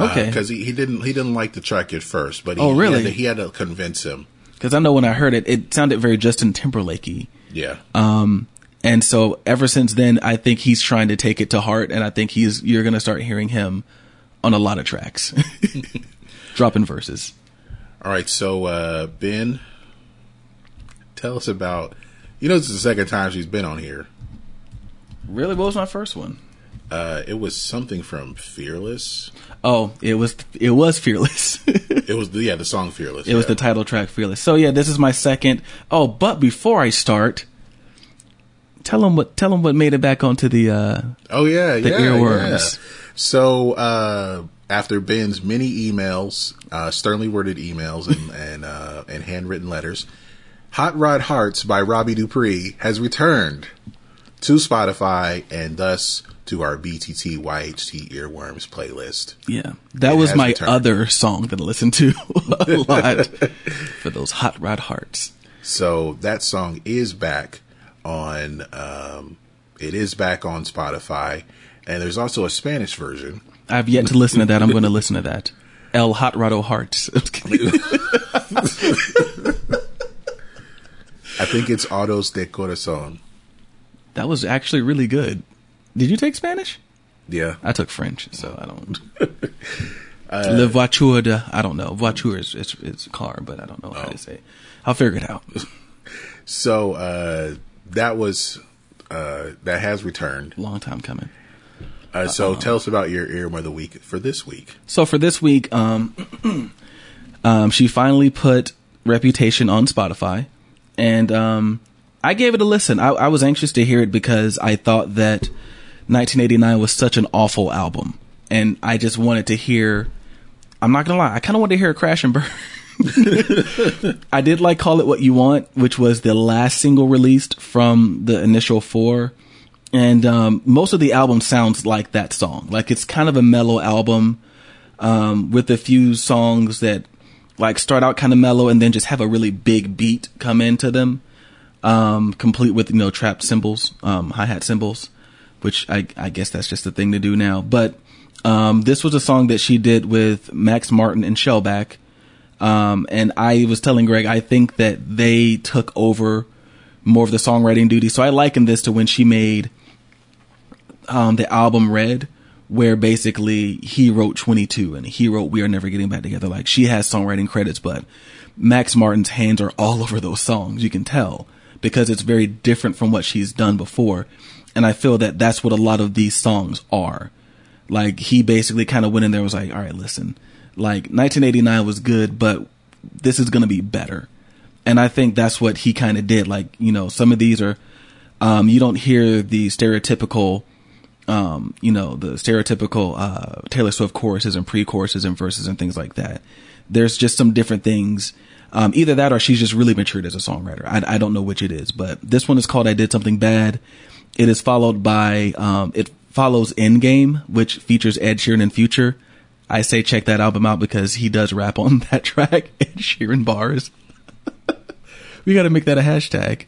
Okay. Because uh, he, he didn't he didn't like the track at first, but he, oh, really? he, had, to, he had to convince him. Because I know when I heard it, it sounded very Justin Timberlake-y. Yeah. Um, and so ever since then, I think he's trying to take it to heart, and I think he's you're going to start hearing him on a lot of tracks, dropping verses. All right, so uh, Ben, tell us about. You know, this is the second time she's been on here. Really, what was my first one? Uh, it was something from Fearless. Oh, it was it was Fearless. It was yeah, the song Fearless. It yeah. was the title track Fearless. So yeah, this is my second. Oh, but before I start, tell them what tell them what made it back onto the uh oh yeah the yeah, earworms. Yeah. So uh, after Ben's many emails, uh, sternly worded emails and and uh, and handwritten letters, Hot Rod Hearts by Robbie Dupree has returned to Spotify and thus to our B T T Y H T Earworms playlist. Yeah. That it was my returned. other song that I listened to a lot for those Hot Rod Hearts. So that song is back on, um, it is back on Spotify. And there's also a Spanish version. I've yet to listen to that. I'm going to listen to that. El Hot Rodo Hearts. I think it's Autos de Corazón. That was actually really good. Did you take Spanish? Yeah. I took French, so I don't. uh, Le voiture de, I don't know. Voiture is it's, it's a car, but I don't know oh. how to say it. I'll figure it out. So uh, that was, uh, that has returned. Long time coming. Uh, so um, tell us about your earworm of the week for this week. So for this week, um, um, she finally put Reputation on Spotify. And um, I gave it a listen. I, I was anxious to hear it because I thought that nineteen eighty-nine was such an awful album, and I just wanted to hear, I'm not gonna lie, I kind of wanted to hear a crash and burn. I did like Call It What You Want, which was the last single released from the initial four, and um, most of the album sounds like that song. Like, it's kind of a mellow album, um, with a few songs that like start out kind of mellow and then just have a really big beat come into them, um, complete with, you know, trap cymbals, um, hi-hat cymbals, which I, I guess that's just the thing to do now. But um, this was a song that she did with Max Martin and Shellback. Um, and I was telling Greg, I think that they took over more of the songwriting duty. So I liken this to when she made um, the album Red, where basically he wrote twenty-two and he wrote We Are Never Getting Back Together. Like, she has songwriting credits, but Max Martin's hands are all over those songs. You can tell, because it's very different from what she's done before. And I feel that that's what a lot of these songs are. Like, he basically kind of went in there and was like, all right, listen, like nineteen eighty-nine was good, but this is going to be better. And I think that's what he kind of did. Like, you know, some of these are, um, you don't hear the stereotypical, um, you know, the stereotypical, uh, Taylor Swift choruses and pre-choruses and verses and things like that. There's just some different things. Um, either that or she's just really matured as a songwriter. I, I don't know which it is, but this one is called I Did Something Bad. It is followed by, um, it follows Endgame, which features Ed Sheeran and Future. I say check that album out because he does rap on that track. Ed Sheeran bars. We got to make that a hashtag.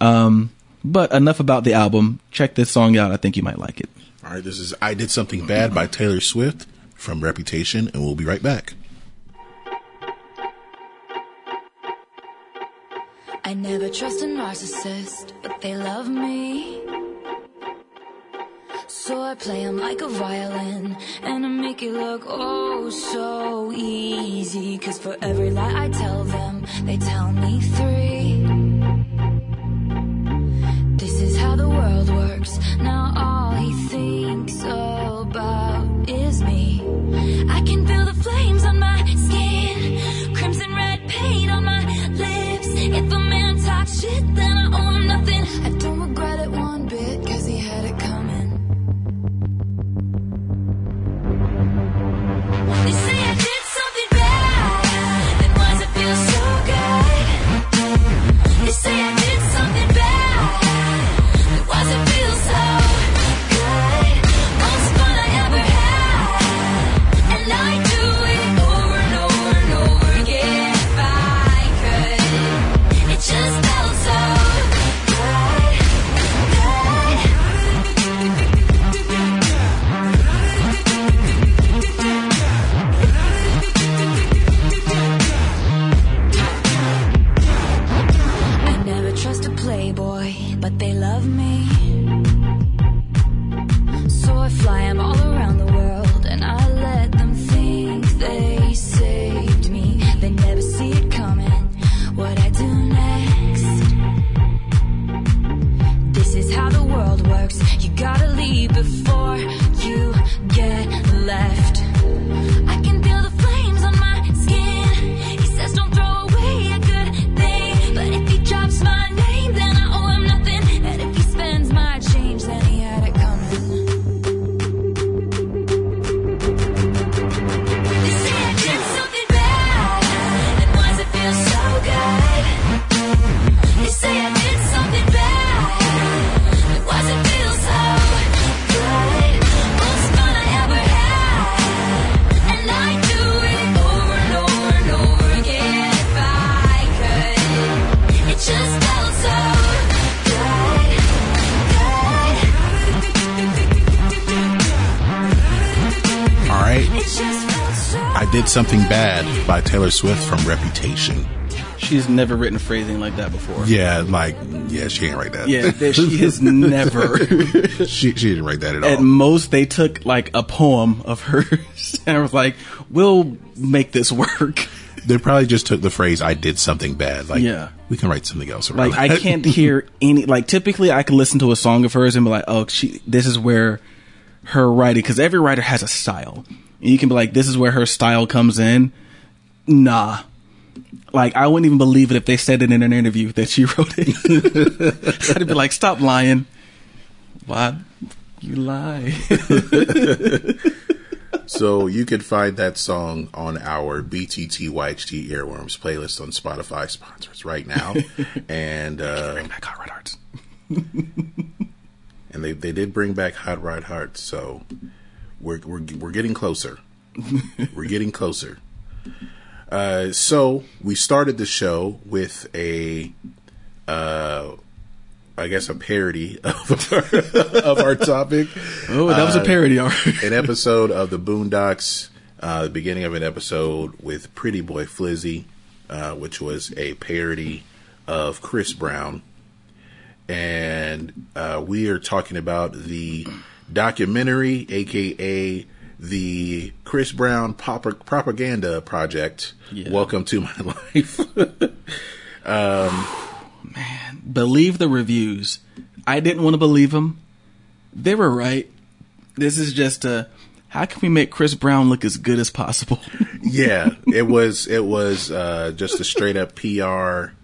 Um, but enough about the album. Check this song out. I think you might like it. All right. This is I Did Something Bad by Taylor Swift from Reputation, and we'll be right back. I never trust a narcissist, but they love me. So I play him like a violin, and I make it look oh so easy. Cause for every lie I tell them, they tell me three. This is how the world works. Now all he thinks about is me. I can feel the flames on my skin, crimson red paint on my lips. If a man talks shit, then I owe him nothing. I don't regret it one bit, cause he had it coming. They say I did something bad, that why's it feel so good? They say I did something bad, that why's it feel so good? Most fun I ever had, and I do it over and over and over again. If I could, it just felt so good, good. Playboy, but they love me. So I fly them all around the world, and I let them think they saved me. They never see it coming, what I do next. This is how the world works. You gotta leave before you get left. I can feel the flames on my skin. He says don't throw away a good thing, but if he drops my name, I Did Something Bad by Taylor Swift from Reputation. She's never written phrasing like that before. Yeah, like, yeah, she ain't write that. Yeah, there, she has never. she, she didn't write that at all. At most, they took like a poem of hers and was like, we'll make this work. They probably just took the phrase, I did something bad. Like, yeah. We can write something else around. Like, I can't hear any, like, typically I could listen to a song of hers and be like, oh, she, this is where her writing, because every writer has a style. And you can be like, this is where her style comes in. Nah. Like, I wouldn't even believe it if they said it in an interview that she wrote it. I'd be like, stop lying. Why you lie? So you can find that song on our B T T Y H T Earworms playlist on Spotify, sponsors right now. And uh, bring back Hot Rod Hearts. And they, they did bring back Hot Rod Hearts, so... We're, we're we're getting closer. We're getting closer. Uh, so we started the show with a, uh, I guess, a parody of our, of our topic. Oh, that was uh, a parody, all right. An episode of the Boondocks. Uh, the beginning of an episode with Pretty Boy Flizzy, uh, which was a parody of Chris Brown, and uh, we are talking about the documentary, aka the Chris Brown pop- propaganda project. Yeah. Welcome to My Life. um, Man, believe the reviews. I didn't want to believe them. They were right. This is just a how can we make Chris Brown look as good as possible? Yeah, it was. It was uh, just a straight up P R.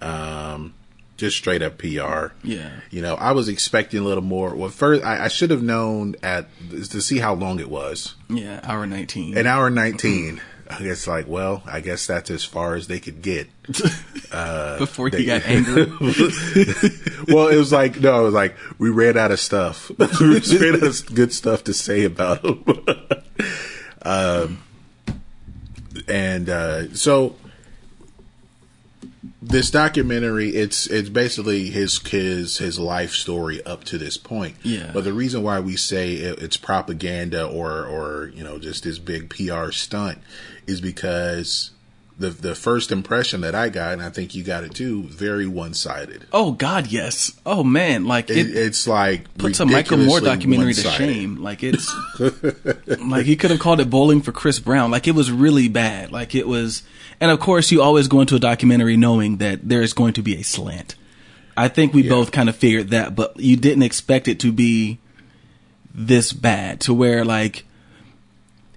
Um, Just straight up P R. Yeah. You know, I was expecting a little more. Well, first, I, I should have known at to see how long it was. Yeah, hour nineteen. An hour nineteen. Mm-hmm. It's like, well, I guess that's as far as they could get. Uh, Before they, he got angry. Well, it was like, no, it was like, we ran out of stuff. We ran out of good stuff to say about him. um, and uh, so... This documentary, it's it's basically his his his life story up to this point. Yeah. But the reason why we say it, it's propaganda or or you know just this big P R stunt is because the the first impression that I got, and I think you got it too, very one-sided. Oh God, yes. Oh man, like it, it it's like puts a Michael Moore documentary one-sided. To shame. Like it's like he could have called it Bowling for Chris Brown. Like it was really bad. Like it was, and of course you always go into a documentary knowing that there is going to be a slant. I think we yeah. both kind of figured that, but you didn't expect it to be this bad to where like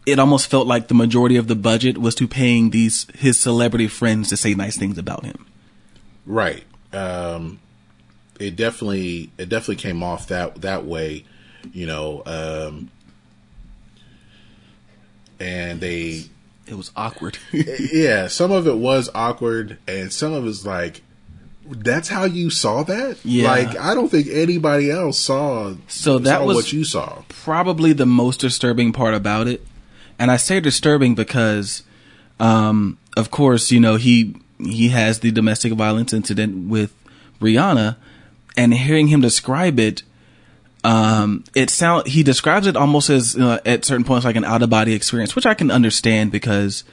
it almost felt like the majority of the budget was to paying these his celebrity friends to say nice things about him. Right. Um, it definitely it definitely came off that that way, you know. Um, and they it was awkward. Yeah, some of it was awkward, and some of it's like. That's how you saw that? Yeah. Like, I don't think anybody else saw, so that saw was what you saw. Probably the most disturbing part about it. And I say disturbing because, um, of course, you know, he he has the domestic violence incident with Rihanna. And hearing him describe it, um, it sound, he describes it almost as, uh, at certain points, like an out-of-body experience, which I can understand because,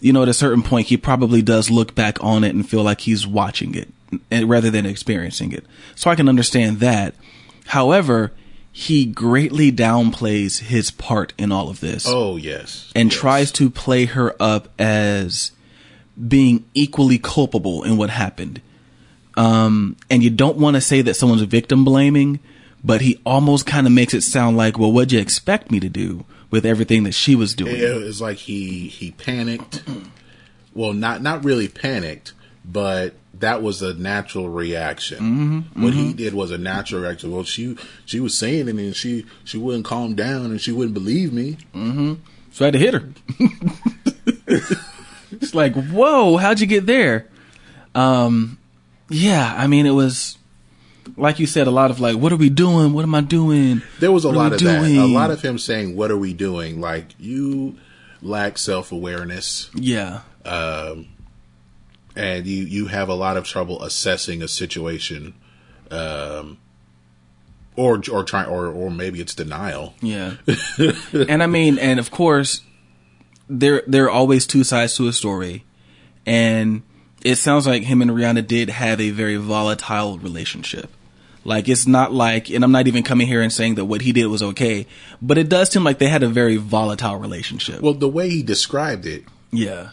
you know, at a certain point, he probably does look back on it and feel like he's watching it. And rather than experiencing it. So I can understand that. However, he greatly downplays his part in all of this. Oh, yes. And yes. tries to play her up as being equally culpable in what happened. Um, and you don't want to say that someone's victim blaming, but he almost kind of makes it sound like, well, what'd you expect me to do with everything that she was doing? It's like he, he panicked. Well, not, not really panicked, but that was a natural reaction. Mm-hmm, what mm-hmm. he did was a natural reaction. Well, she she was saying it, and she, she wouldn't calm down, and she wouldn't believe me. Mm-hmm. So I had to hit her. It's like, whoa, how'd you get there? Um, yeah, I mean, it was, like you said, a lot of like, what are we doing? What am I doing? There was a what lot of doing? that. A lot of him saying, what are we doing? Like, you lack self-awareness. Yeah. Um. And you, you have a lot of trouble assessing a situation, um, or or try or or maybe it's denial. Yeah, and I mean, and of course, there there are always two sides to a story, and it sounds like him and Rihanna did have a very volatile relationship. Like it's not like, and I'm not even coming here and saying that what he did was okay, but it does seem like they had a very volatile relationship. Well, the way he described it, yeah.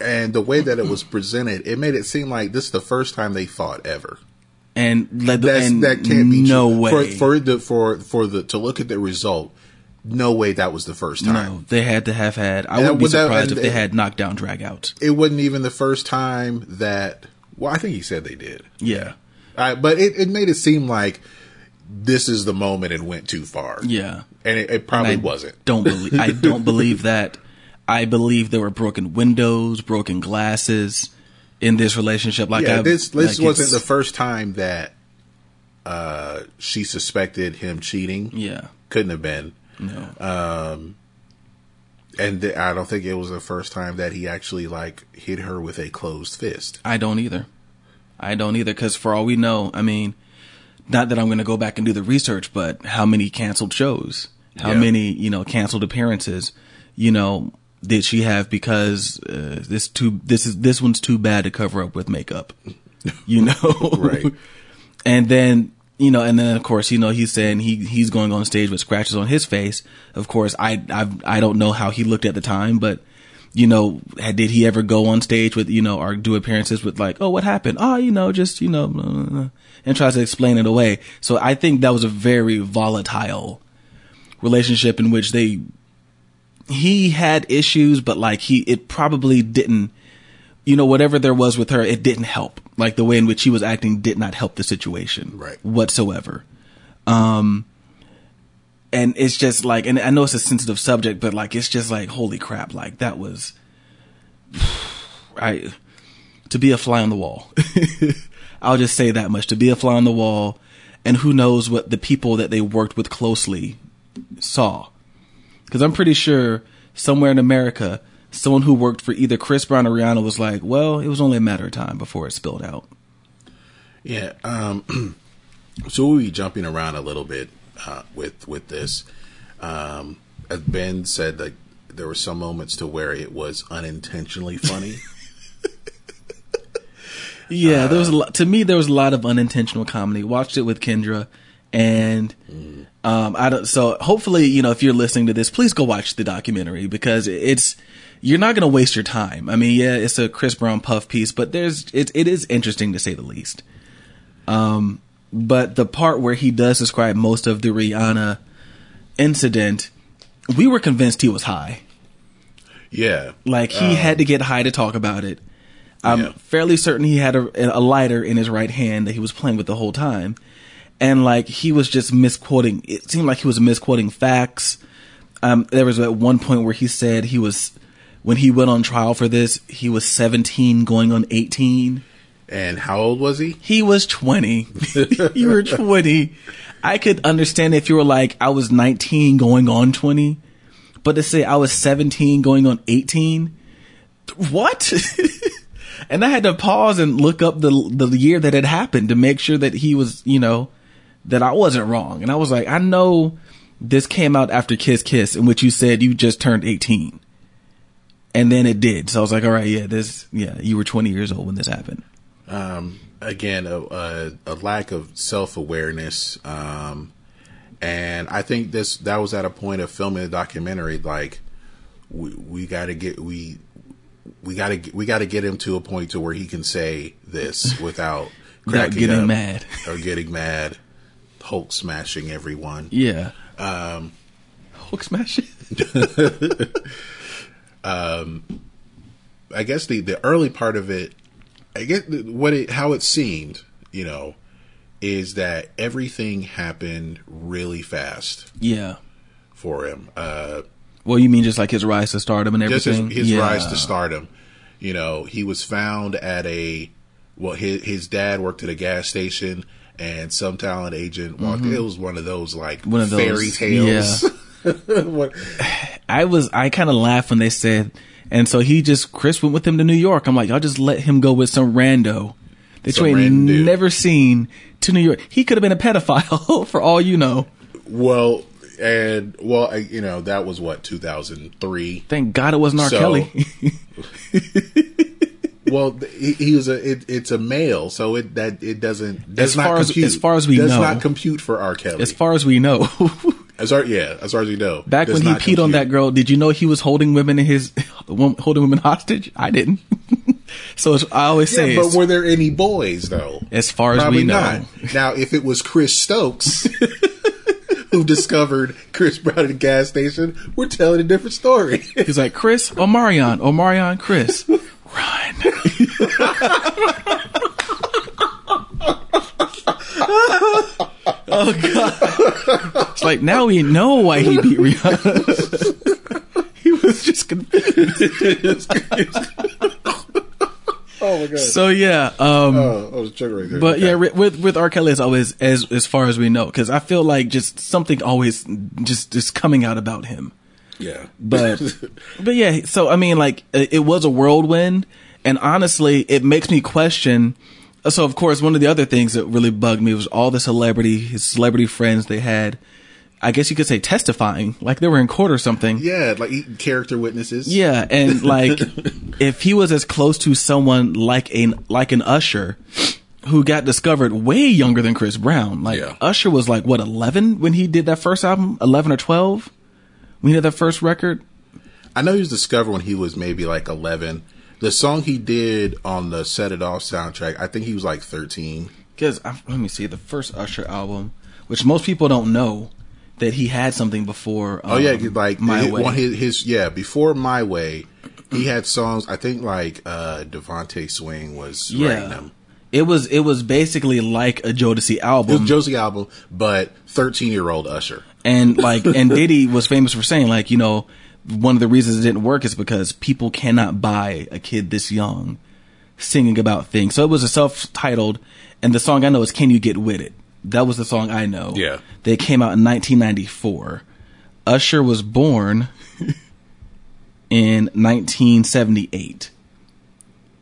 And the way that it was presented, it made it seem like this is the first time they fought ever. And, That's, and that can't be no true. way for for the for for the to look at the result. No way that was the first time. No, they had to have had. I and wouldn't that, be surprised that, if they had knockdown dragouts. It wasn't even the first time that. Well, I think he said they did. Yeah, uh, but it, it made it seem like this is the moment it went too far. Yeah, and it, it probably and wasn't. Don't believe. I don't believe that. I believe there were broken windows, broken glasses in this relationship. Like, yeah, I, this, this like wasn't the first time that uh, she suspected him cheating. Yeah, couldn't have been. No, um, and th- I don't think it was the first time that he actually like hit her with a closed fist. I don't either. I don't either because for all we know, I mean, not that I'm going to go back and do the research, but how many canceled shows? How yeah. many you know canceled appearances? You know. Did she have because uh, this too this is this one's too bad to cover up with makeup, you know? Right. And then you know, and then of course you know he's saying he he's going on stage with scratches on his face. Of course, I I've, I don't know how he looked at the time, but you know, did he ever go on stage with you know or do appearances with like, oh, what happened? Oh, you know, just you know, blah, blah, blah, and tries to explain it away. So I think that was a very volatile relationship in which they. He had issues, but like he, it probably didn't, you know, whatever there was with her, it didn't help. Like the way in which he was acting did not help the situation right. whatsoever. Um, and it's just like, and I know it's a sensitive subject, but like, it's just like, holy crap. Like that was, I, to be a fly on the wall, I'll just say that much, to be a fly on the wall and who knows what the people that they worked with closely saw. Because I'm pretty sure somewhere in America, someone who worked for either Chris Brown or Rihanna was like, well, it was only a matter of time before it spilled out. Yeah. Um, so we'll be jumping around a little bit uh, with with this. Um, as Ben said, like there were some moments to where it was unintentionally funny. Yeah, uh, there was a lot, to me there was a lot of unintentional comedy. Watched it with Kendra, and mm. um, I don't. So hopefully, you know, if you're listening to this, please go watch the documentary, because it's you're not going to waste your time. I mean, yeah, it's a Chris Brown puff piece, but there's it it is interesting to say the least. Um, but the part where he does describe most of the Rihanna incident, we were convinced he was high. Yeah, like he um, had to get high to talk about it. I'm yeah. fairly certain he had a, a lighter in his right hand that he was playing with the whole time. And like, he was just misquoting. It seemed like he was misquoting facts. Um, there was at one point where he said he was, when he went on trial for this, he was seventeen going on eighteen. And how old was he? He was twenty. You were twenty. I could understand if you were like, I was nineteen going on twenty, but to say I was seventeen going on eighteen. What? And I had to pause and look up the the year that it happened to make sure that he was, you know, that I wasn't wrong. And I was like, I know this came out after Kiss Kiss, in which you said you just turned eighteen. And then it did. So I was like, all right, yeah, this, yeah, you were twenty years old when this happened. Um, again, a, a, a lack of self-awareness. Um, and I think this, that was at a point of filming the documentary, like, we, we gotta get, we, We gotta we gotta get him to a point to where he can say this without cracking getting up mad or getting mad, Hulk smashing everyone. Yeah, um, Hulk smashing. um, I guess the, the early part of it, I guess what it how it seemed, you know, is that everything happened really fast. Yeah, for him. Uh, Well, you mean just like his rise to stardom and everything? Just his his yeah. rise to stardom. You know, he was found at a, well, his, his dad worked at a gas station, and some talent agent walked mm-hmm. in. It was one of those, like, one of fairy those, tales. Yeah. I was, I kind of laughed when they said, and so he just, Chris went with him to New York. I'm like, y'all just let him go with some rando that some you ain't never seen to New York. He could have been a pedophile for all you know. Well... And, well, you know, that was, what, two thousand three? Thank God it wasn't R. So, Kelly. Well, he, he was a, it, it's a male, so it that it doesn't, does as not far compute. As, as far as we does know. Does not compute for R. Kelly. As far as we know. as far, yeah, as far as we know. Back when he peed compute. on that girl, did you know he was holding women in his, holding women hostage? I didn't. So it's, I always say, yeah, but were there any boys, though? As far as Probably we know. Not. Now, if it was Chris Stokes... who discovered Chris Brown at a gas station, we're telling a different story. He's like, Chris, Omarion, Omarion, Chris, run. Oh, God. It's like, now we know why he beat Rihanna. He was just confused. Oh, my God. So, yeah. Um, oh, I was joking right there. But, okay. yeah, with, with R. Kelly, it's always as, as far as we know, because I feel like just something always just, just coming out about him. Yeah. But, but, yeah, so, I mean, like, it was a whirlwind, and honestly, it makes me question. So, of course, one of the other things that really bugged me was all the celebrity, his celebrity friends they had, I guess you could say, testifying, like they were in court or something. Yeah, like character witnesses. Yeah, and like if he was as close to someone like a like an Usher, who got discovered way younger than Chris Brown. Like yeah. Usher was like what eleven when he did that first album, eleven or twelve when he did that first record. I know he was discovered when he was maybe like eleven. The song he did on the Set It Off soundtrack, I think he was like thirteen. Because let me see the first Usher album, which most people don't know. That he had something before. Um, oh yeah, like My his, Way. His, his yeah, before My Way, he had songs. I think like uh, Devante Swing was yeah. writing them. It was it was basically like a Jodeci album. It was Jodeci album, but thirteen year old Usher. And like and Diddy was famous for saying like you know one of the reasons it didn't work is because people cannot buy a kid this young singing about things. So it was a self titled, and the song I know is Can You Get With It. That was the song I know. Yeah. They came out in nineteen ninety-four. Usher was born in nineteen seventy-eight.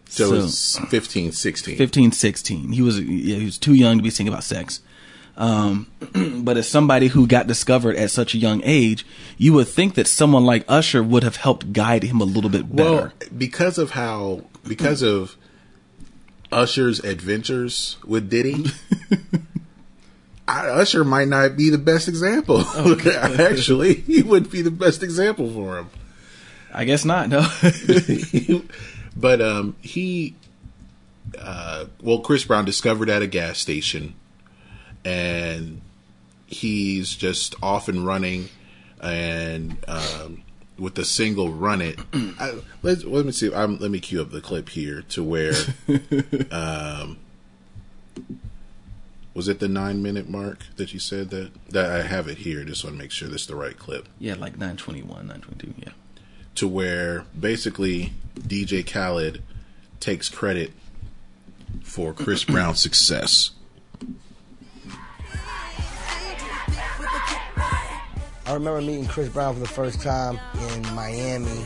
So, so it was fifteen, sixteen. fifteen, sixteen. He was, yeah, he was too young to be singing about sex. Um, but as somebody who got discovered at such a young age, you would think that someone like Usher would have helped guide him a little bit better. Well, because of how, because of Usher's adventures with Diddy, I, Usher might not be the best example. Oh, actually, he wouldn't be the best example for him. I guess not, no. But um, he, uh, well, Chris Brown discovered at a gas station, and he's just off and running, and um, with the single "Run It." I, let, let me see. I'm, let me cue up the clip here to where, um, was it the nine minute mark that you said that? That I have it here. Just want to make sure that's the right clip. Yeah, like nine twenty one, nine twenty two. Yeah. To where basically D J Khaled takes credit for Chris Brown's success. I remember meeting Chris Brown for the first time in Miami.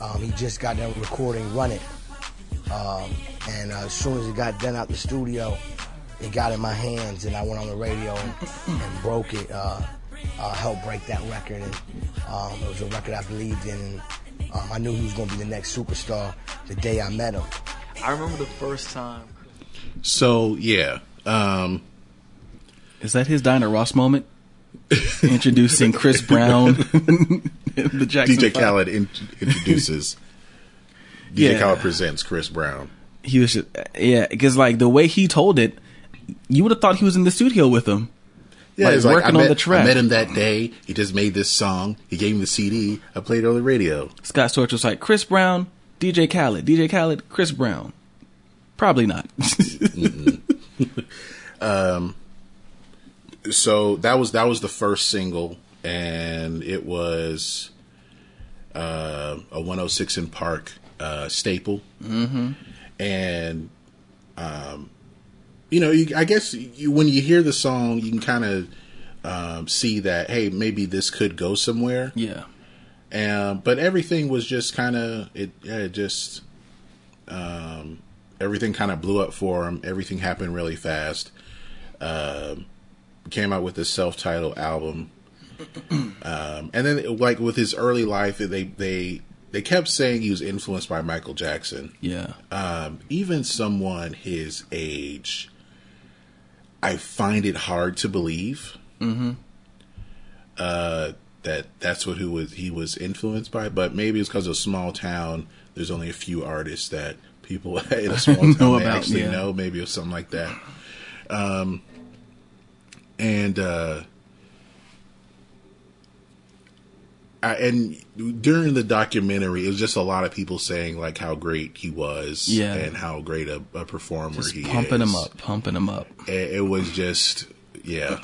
Um, he just got done recording "Run It," um, and uh, as soon as it got done out the studio, it got in my hands, and I went on the radio and, and broke it. Uh, Uh, helped break that record, and um, it was a record I believed in. Um, I knew he was going to be the next superstar the day I met him. I remember the first time. So yeah, um, is that his Diana Ross moment? Introducing Chris Brown, the Jackson D J Khaled in- introduces. D J yeah. Khaled presents Chris Brown. He was just, yeah, because like the way he told it, you would have thought he was in the studio with him. Yeah, like, like, I, met, on the track. I met him that day. He just made this song. He gave me the C D. I played it on the radio. Scott Storch was like, Chris Brown, D J Khaled. D J Khaled, Chris Brown. Probably not. um, so that was that was the first single, and it was uh, a one oh six in Park uh, staple. Mm-hmm. And... Um, You know, you, I guess you, when you hear the song, you can kind of um, see that, hey, maybe this could go somewhere. Yeah. Um, but everything was just kind of, it, it just, um, everything kind of blew up for him. Everything happened really fast. Uh, came out with his self-titled album. um, and then, like, with his early life, they, they, they kept saying he was influenced by Michael Jackson. Yeah. Um, even someone his age... I find it hard to believe mm-hmm. uh, that that's what who was, he was influenced by. But maybe it's because of a small town. There's only a few artists that people in a small town they about, actually yeah. know. Maybe or something like that. Um, and uh, I, and during the documentary, it was just a lot of people saying like how great he was yeah. and how great a, a performer just he pumping is. Pumping him up, pumping him up. It was just, yeah,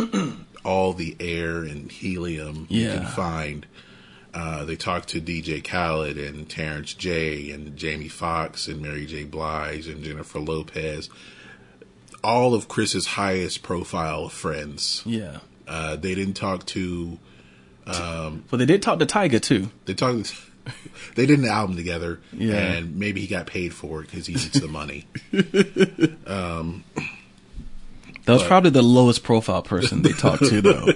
all the air and helium yeah. you can find. Uh, they talked to D J Khaled and Terrence J and Jamie Foxx and Mary J. Blige and Jennifer Lopez. All of Chris's highest profile friends. Yeah. Uh, they didn't talk to... Um, well, they did talk to Tyga, too. They talked. To, they did an album together. Yeah. And maybe he got paid for it because he needs the money. Um... That was but, probably the lowest profile person they talked to, though.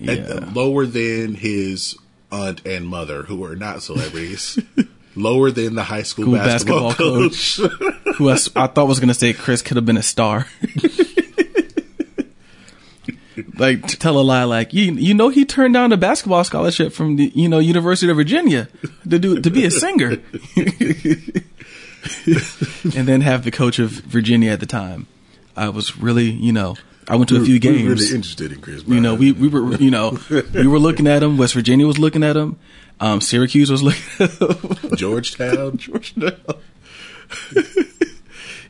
Yeah. And lower than his aunt and mother, who are not celebrities. Lower than the high school, school basketball, basketball coach. coach who I, I thought was going to say Chris could have been a star. Like, tell a lie like, you you know he turned down a basketball scholarship from the you know University of Virginia to do to be a singer. And then have the coach of Virginia at the time. I was really, you know, I went to we were, a few games. We were really interested in Chris Brown. You know, we, we were, you know, we were looking at him. West Virginia was looking at him. Um, Syracuse was looking at him. Georgetown. Georgetown.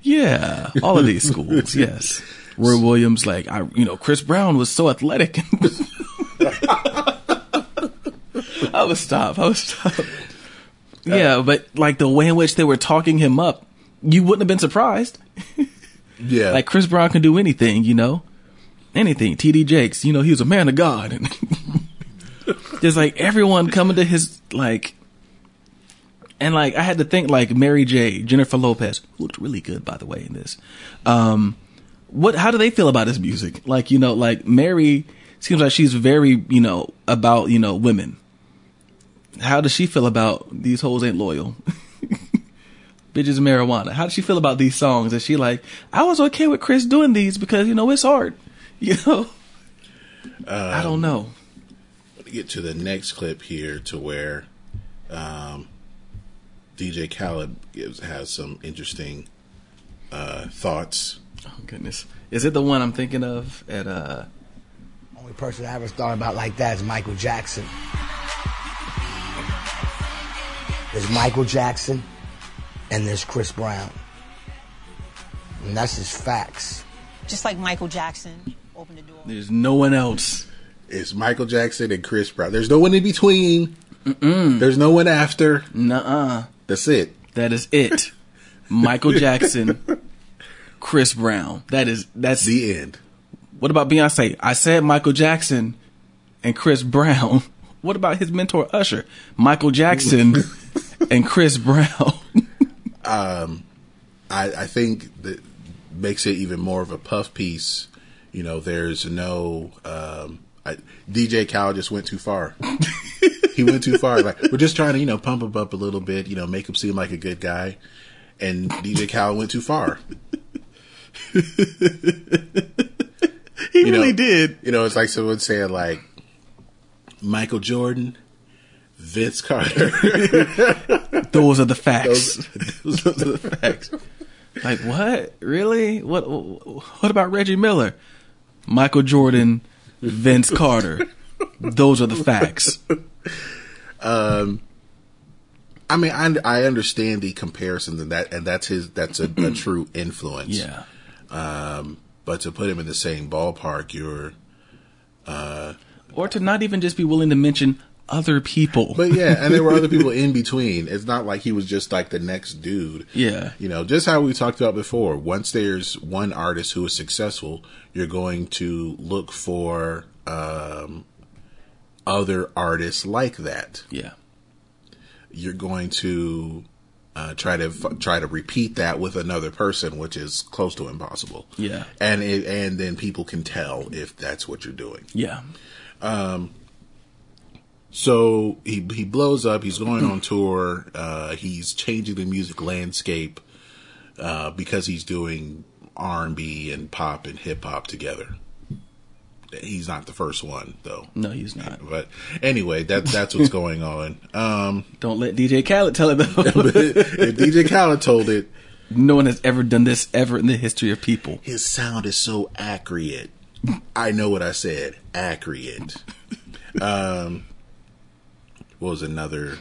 Yeah. All of these schools. Yes. Roy Williams, like, I, you know, Chris Brown was so athletic. I would stop. I would stop. Yeah. But like the way in which they were talking him up, you wouldn't have been surprised. Yeah, like Chris Brown can do anything, you know, anything. T D Jakes, you know, he was a man of God, and there's like everyone coming to his like, and like I had to think like Mary J, Jennifer Lopez, who looked really good by the way in this. Um, what? How do they feel about his music? Like you know, like Mary seems like she's very you know about you know women. How does she feel about these hoes ain't loyal? Bitches and Marijuana. How did she feel about these songs? And she like, I was okay with Chris doing these because, you know, it's hard. You know? Um, I don't know. Let me get to the next clip here to where um, D J Khaled gives, has some interesting uh, thoughts. Oh, goodness. Is it the one I'm thinking of at... Uh, only person I ever thought about like that is Michael Jackson. There's Michael Jackson and there's Chris Brown. And that's just facts. Just like Michael Jackson opened the door. There's no one else. It's Michael Jackson and Chris Brown. There's no one in between. Mm-mm. There's no one after. Nuh-uh. That's it. That is it. Michael Jackson, Chris Brown. That is that's the end. What about Beyonce? I said Michael Jackson and Chris Brown. What about his mentor Usher? Michael Jackson and Chris Brown. um, I, I think that makes it even more of a puff piece. You know, there's no um, I, D J Khaled just went too far. He went too far. Like, we're just trying to, you know, pump him up a little bit. You know, make him seem like a good guy. And D J Khaled went too far. He you really know, did. You know, it's like someone saying, like, Michael Jordan, Vince Carter. Those are the facts. Those, those are the facts. Like, what? Really? What What about Reggie Miller? Michael Jordan, Vince Carter. Those are the facts. Um, I mean, I, I understand the comparison, and that, and that's his. That's a, a true influence. Yeah. Um, but to put him in the same ballpark, you're, uh, or to not even just be willing to mention other people. But yeah, and there were other people in between. It's not like he was just like the next dude. Yeah. You know, just how we talked about before. Once there's one artist who is successful, you're going to look for, um, other artists like that. Yeah. You're going to, Uh, try to f- try to repeat that with another person, which is close to impossible. Yeah, and it, and then people can tell if that's what you're doing. Yeah. Um. So he he blows up. He's going on tour. Uh, he's changing the music landscape uh, because he's doing R and B and pop and hip hop together. He's not the first one, though. No, he's not. But anyway, that that's what's going on. Um, Don't let D J Khaled tell it, though. If D J Khaled told it... No one has ever done this ever in the history of people. His sound is so accurate. I know what I said. Accurate. Um, what was another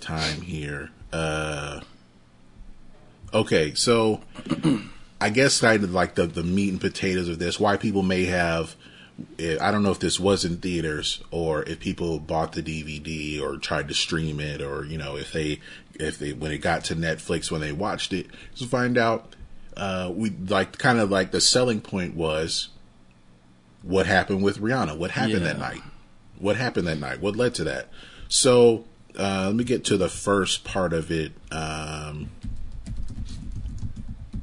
time here? Uh, okay, so I guess I did like the, the meat and potatoes of this. Why people may have... I don't know if this was in theaters or if people bought the D V D or tried to stream it, or, you know, if they, if they, when it got to Netflix, when they watched it, to find out, uh, we like kind of like the selling point was what happened with Rihanna, what happened yeah. that night, what happened that night, what led to that. So, uh, let me get to the first part of it. Um,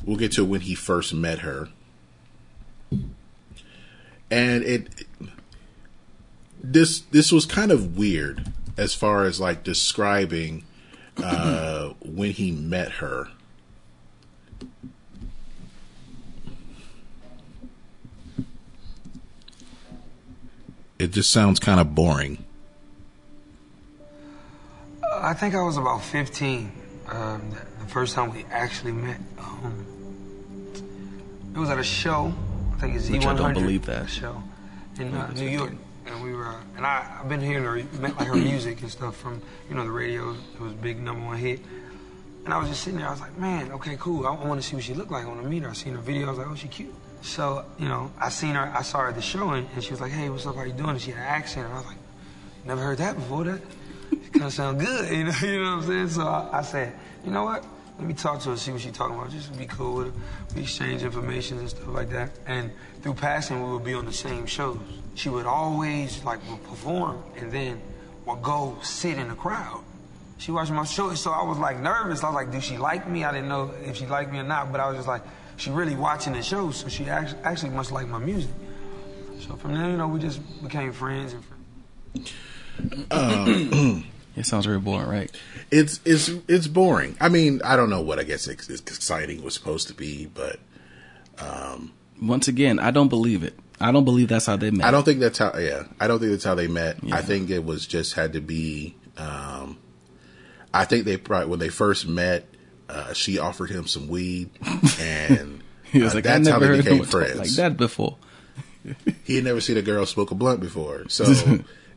we'll get to when he first met her. And it, this this was kind of weird as far as like describing uh, when he met her. It just sounds kind of boring. I think I was about fifteen um, the first time we actually met. Um, it was at a show. I think it's Z one hundred. Which I don't believe that. Show in uh, New York, and we were, uh, and I, I've been hearing her, like her music and stuff from, you know, the radio. It was a big number one hit, and I was just sitting there. I was like, man, okay, cool. I, I want to see what she looked like. I want to meet her. I seen her video. I was like, oh, she cute. So, you know, I seen her. I saw her at the show, and, and she was like, hey, what's up? How you doing? And she had an accent, and I was like, never heard that before. That kind of sound good, you know? You know what I'm saying? So I, I said, you know what? Let me talk to her, see what she's talking about. Just be cool with her. We exchange information and stuff like that. And through passing, we would be on the same shows. She would always, like, would perform and then would go sit in the crowd. She watched my show, so I was, like, nervous. I was like, do she like me? I didn't know if she liked me or not, but I was just like, she really watching the show, so she actually, actually must like my music. So from there, you know, we just became friends and friends. Um, It sounds very boring, right? It's it's it's boring. I mean, I don't know what I guess it's, it's exciting was supposed to be, but um, once again, I don't believe it. I don't believe that's how they met. I don't think that's how. Yeah, I don't think that's how they met. Yeah. I think it was just had to be. Um, I think they probably when they first met, uh, she offered him some weed, and he was uh, like, that's I never how they heard became friends like that before. He had never seen a girl smoke a blunt before, so.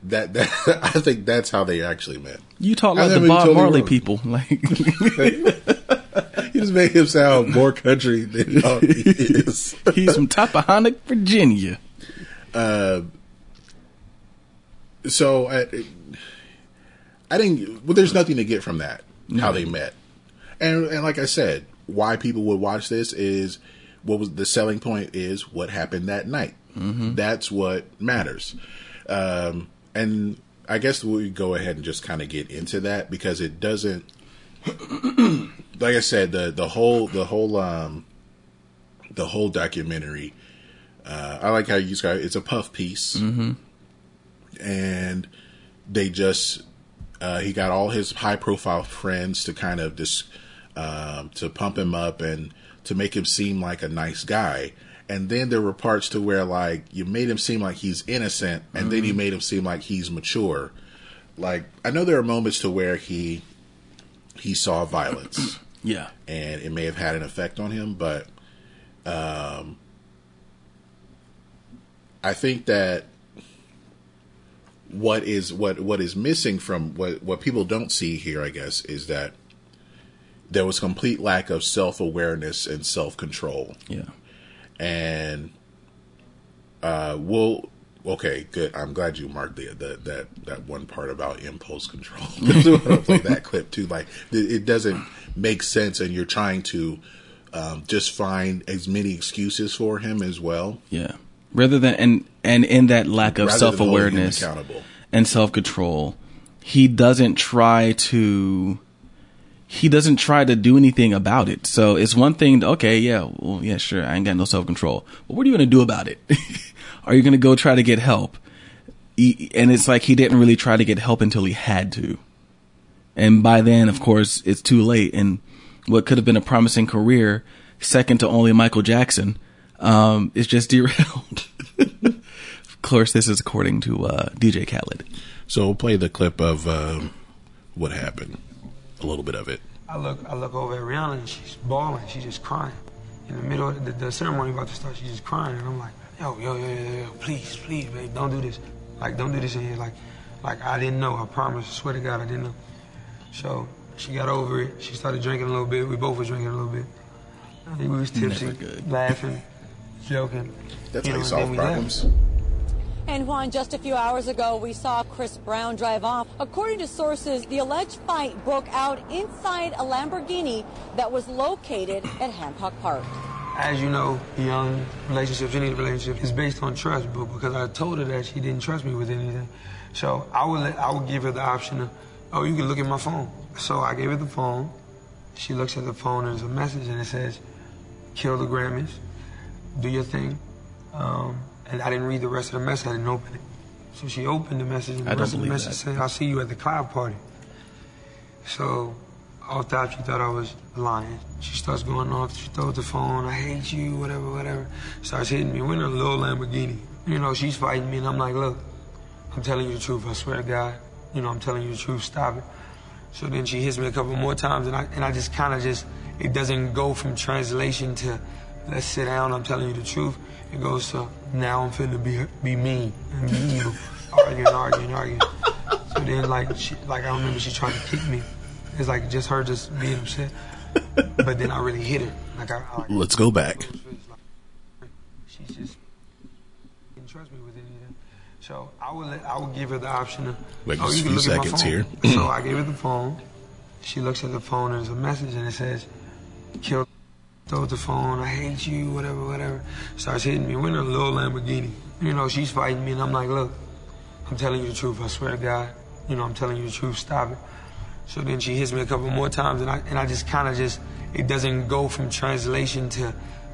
That, that I think that's how they actually met. You talk like the Bob Marley wrong. People. Like you just make him sound more country than all he is. He's from Tappahannock, Virginia. Uh, so I, I didn't. Well, there's nothing to get from that. No. How they met, and and like I said, why people would watch this is what was the selling point is what happened that night. Mm-hmm. That's what matters. Um. And I guess we go ahead and just kind of get into that because it doesn't, like I said, the, the whole, the whole, um, the whole documentary, uh, I like how you describe it. It's a puff piece mm-hmm. and they just, uh, he got all his high profile friends to kind of just, um, to pump him up and to make him seem like a nice guy. And then there were parts to where, like, you made him seem like he's innocent, and mm-hmm. then you made him seem like he's mature. Like, I know there are moments to where he he saw violence. Yeah. And it may have had an effect on him, but um, I think that what is what, what is missing from what, what people don't see here, I guess, is that there was complete lack of self-awareness and self-control. Yeah. And, uh, we'll, okay, good. I'm glad you marked the, the, that, that one part about impulse control. I'll play that clip too. Like it doesn't make sense. And you're trying to, um, just find as many excuses for him as well. Yeah. Rather than, and, and in that lack of self-awareness and self-control, he doesn't try to. He doesn't try to do anything about it. So it's one thing. To, okay. Yeah. Well, yeah, sure. I ain't got no self-control, but what are you going to do about it? Are you going to go try to get help? He, and it's like, he didn't really try to get help until he had to. And by then, of course, it's too late. And what could have been a promising career, second to only Michael Jackson, um, is just derailed. Of course, this is according to, uh, D J Khaled. So we'll play the clip of, um, what happened. A little bit of it. I look, I look over at Rihanna and she's bawling. She's just crying. In the middle of the, the ceremony about to start, she's just crying, and I'm like, yo, yo, yo, yo, yo, please, please, babe, don't do this. Like, don't do this in here. Like, like I didn't know. I promise. I swear to God, I didn't know. So she got over it. She started drinking a little bit. We both were drinking a little bit. We was tipsy, laughing, joking. That's how you solve problems. And Juan, just a few hours ago, we saw Chris Brown drive off. According to sources, the alleged fight broke out inside a Lamborghini that was located at Hancock Park. As you know, young relationships, any relationship is based on trust, but because I told her that she didn't trust me with anything. So I would, let, I would give her the option of, oh, you can look at my phone. So I gave her the phone. She looks at the phone and there's a message and it says, kill the Grammys, do your thing. Um... And I didn't read the rest of the message. I didn't open it. So she opened the message, and the rest of the message said, I'll see you at the cloud party. So off top, she thought I was lying. She starts going off. She throws the phone. I hate you, whatever, whatever. Starts hitting me. We're in a little Lamborghini. You know, she's fighting me, and I'm like, look, I'm telling you the truth. I swear to God. You know, I'm telling you the truth. Stop it. So then she hits me a couple more times, and I, and I just kind of just, it doesn't go from translation to, let's sit down, I'm telling you the truth. It goes to, now I'm finna be be mean and be evil. Arguing, arguing, arguing. So then, like, she, like I remember she tried to kick me. It's like just her just being upset. But then I really hit her. Like I, I like, Let's go back. She just didn't trust me with anything. So I would, let, I would give her the option of, wait oh, just a few seconds here. So I gave her the phone. She looks at the phone and there's a message and it says, kill. Throws the phone, I hate you, whatever, whatever. Starts hitting me. We're in a little Lamborghini. You know, she's fighting me, and I'm like, look, I'm telling you the truth. I swear to God. You know, I'm telling you the truth. Stop it. So then she hits me a couple more times, and I and I just kind of just, it doesn't go from translation to,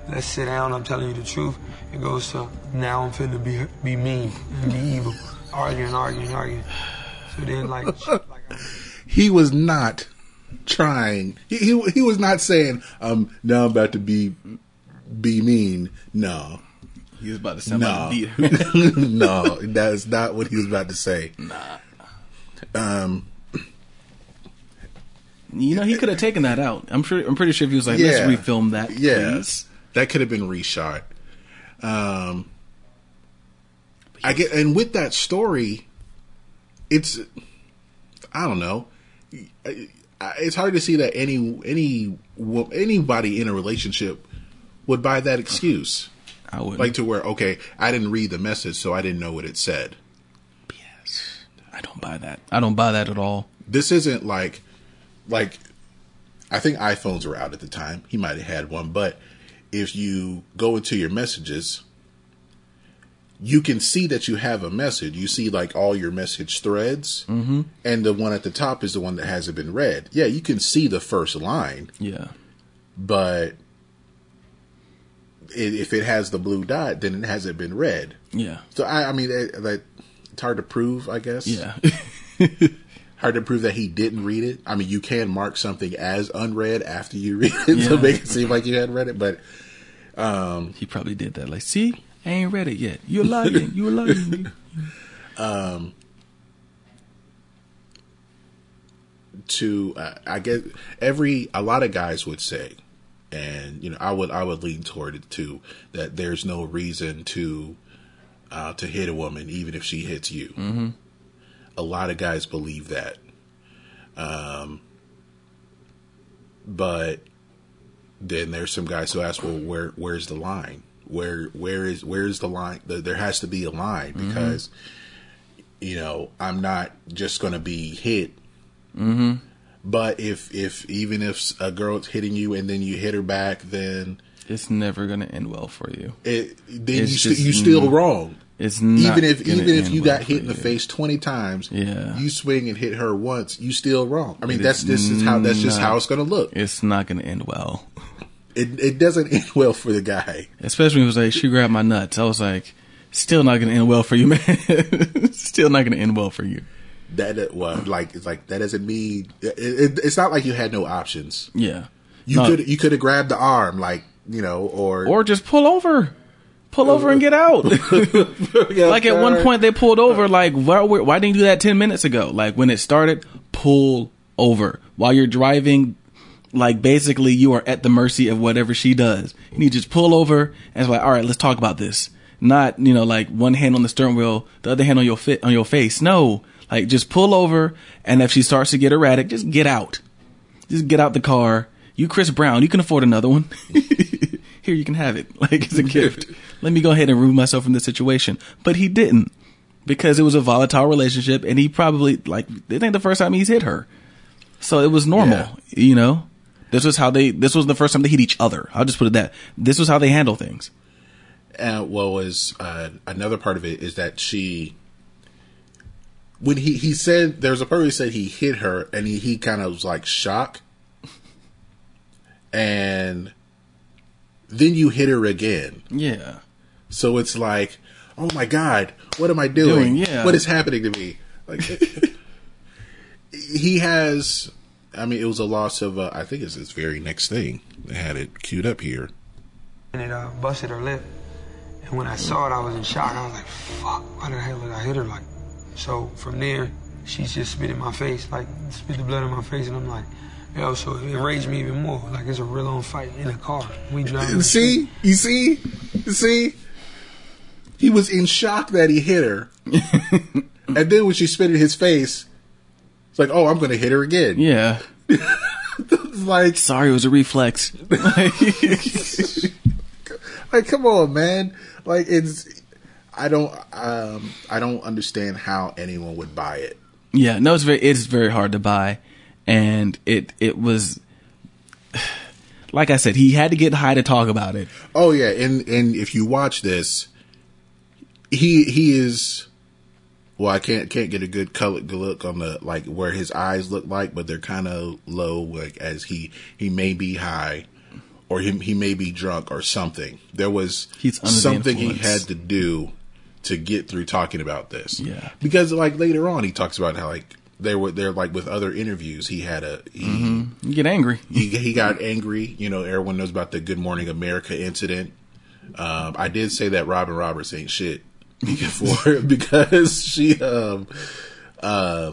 let's sit down, I'm telling you the truth. It goes to, now I'm finna be, be mean and be evil. Arguing, arguing, arguing. So then, like, he was not trying. He, he he was not saying, "Um, now I'm about to be be mean." No, he was about to sound no. like a beater. No, that is not what he was about to say. Nah. Um. You know, he could have taken that out. I'm sure. I'm pretty sure if he was like, yeah. "Let's refilm that." Yes, yeah. That could have been reshot. Um, yes. I get, and with that story, it's I don't know. It's hard to see that any any anybody in a relationship would buy that excuse. I would like to where okay, I didn't read the message, so I didn't know what it said. Yes, I don't buy that. I don't buy that at all. This isn't like. Like, I think iPhones were out at the time. He might have had one, but if you go into your messages, you can see that you have a message. You see, like, all your message threads, mm-hmm. and the one at the top is the one that hasn't been read. Yeah, you can see the first line. Yeah. But it, if it has the blue dot, then it hasn't been read. Yeah. So, I, I mean, it, like, it's hard to prove, I guess. Yeah. Hard to prove that he didn't read it. I mean, you can mark something as unread after you read it yeah. to make it seem like you hadn't read it, but... Um, he probably did that. Like, see? I ain't read it yet. You're lying. You're lying. um, to, uh, I guess, every... A lot of guys would say, and, you know, I would I would lean toward it, too, that there's no reason to uh, to hit a woman, even if she hits you. Mm-hmm. A lot of guys believe that. Um, but then there's some guys who ask, well, where, where's the line? Where, where is, where's the line? There has to be a line because, mm-hmm. you know, I'm not just going to be hit. Mm-hmm. But if, if, even if a girl's hitting you and then you hit her back, then it's never going to end well for you. It, then it's you st- you're still mm-hmm. wrong. It's not even if even if you got hit in the face twenty times, yeah. you swing and hit her once, you still wrong. I mean, that's this is how that's just how it's going to look. It's not going to end well. It it doesn't end well for the guy, especially when it was like she grabbed my nuts. I was like, still not going to end well for you, man. Still not going to end well for you. That well, like it's like that doesn't mean it, it, it's not like you had no options. Yeah, you no. could you could have grabbed the arm, like you know, or or just pull over. Pull over and get out. Like at one point they pulled over. Like why, why didn't you do that ten minutes ago? Like when it started, pull over while you're driving. Like basically you are at the mercy of whatever she does. And you just pull over and it's like, all right, let's talk about this. Not you know like one hand on the steering wheel, the other hand on your fit on your face. No, like just pull over. And if she starts to get erratic, just get out. Just get out the car. You Chris Brown, you can afford another one. Here, you can have it. Like it's a gift. Let me go ahead and remove myself from this situation. But he didn't because it was a volatile relationship, and he probably like it ain't the first time he's hit her, so it was normal. Yeah. You know, this was how they. This was the first time they hit each other. I'll just put it that this was how they handle things. And uh, what was uh, another part of it is that she, when he he said there was a part where he said he hit her, and he he kind of was like shocked, and then you hit her again. Yeah. So it's like, oh my God, what am I doing? doing yeah. What is happening to me? Like, he has, I mean, it was a loss of, uh, I think it's his very next thing. They had it queued up here. And it uh, busted her lip. And when I saw it, I was in shock. I was like, fuck, why the hell did I hit her? Like, so from there, she's just spit in my face, like spit the blood in my face. And I'm like, yo, so it enraged me even more. Like it's a real on fight in a car. We driving. See, you see, you see. He was in shock that he hit her, and then when she spit in his face, it's like, oh, I'm going to hit her again. Yeah. Like, sorry, it was a reflex. Like, come on, man. Like, it's. I don't. Um, I don't understand how anyone would buy it. Yeah. No, it's very. It's very hard to buy. And it, it was, like I said, he had to get high to talk about it. Oh, yeah. And and if you watch this, he he is, well, I can't can't get a good color look on the, like, where his eyes look like, but they're kind of low, like, as he, he may be high or he, he may be drunk or something. There was something he had to do to get through talking about this. Yeah. Because like later on, he talks about how like they were there, like with other interviews, he had a, he, mm-hmm. you get angry. he, he got angry. You know, everyone knows about the Good Morning America incident. Um, I did say that Robin Roberts ain't shit before because she, um, uh,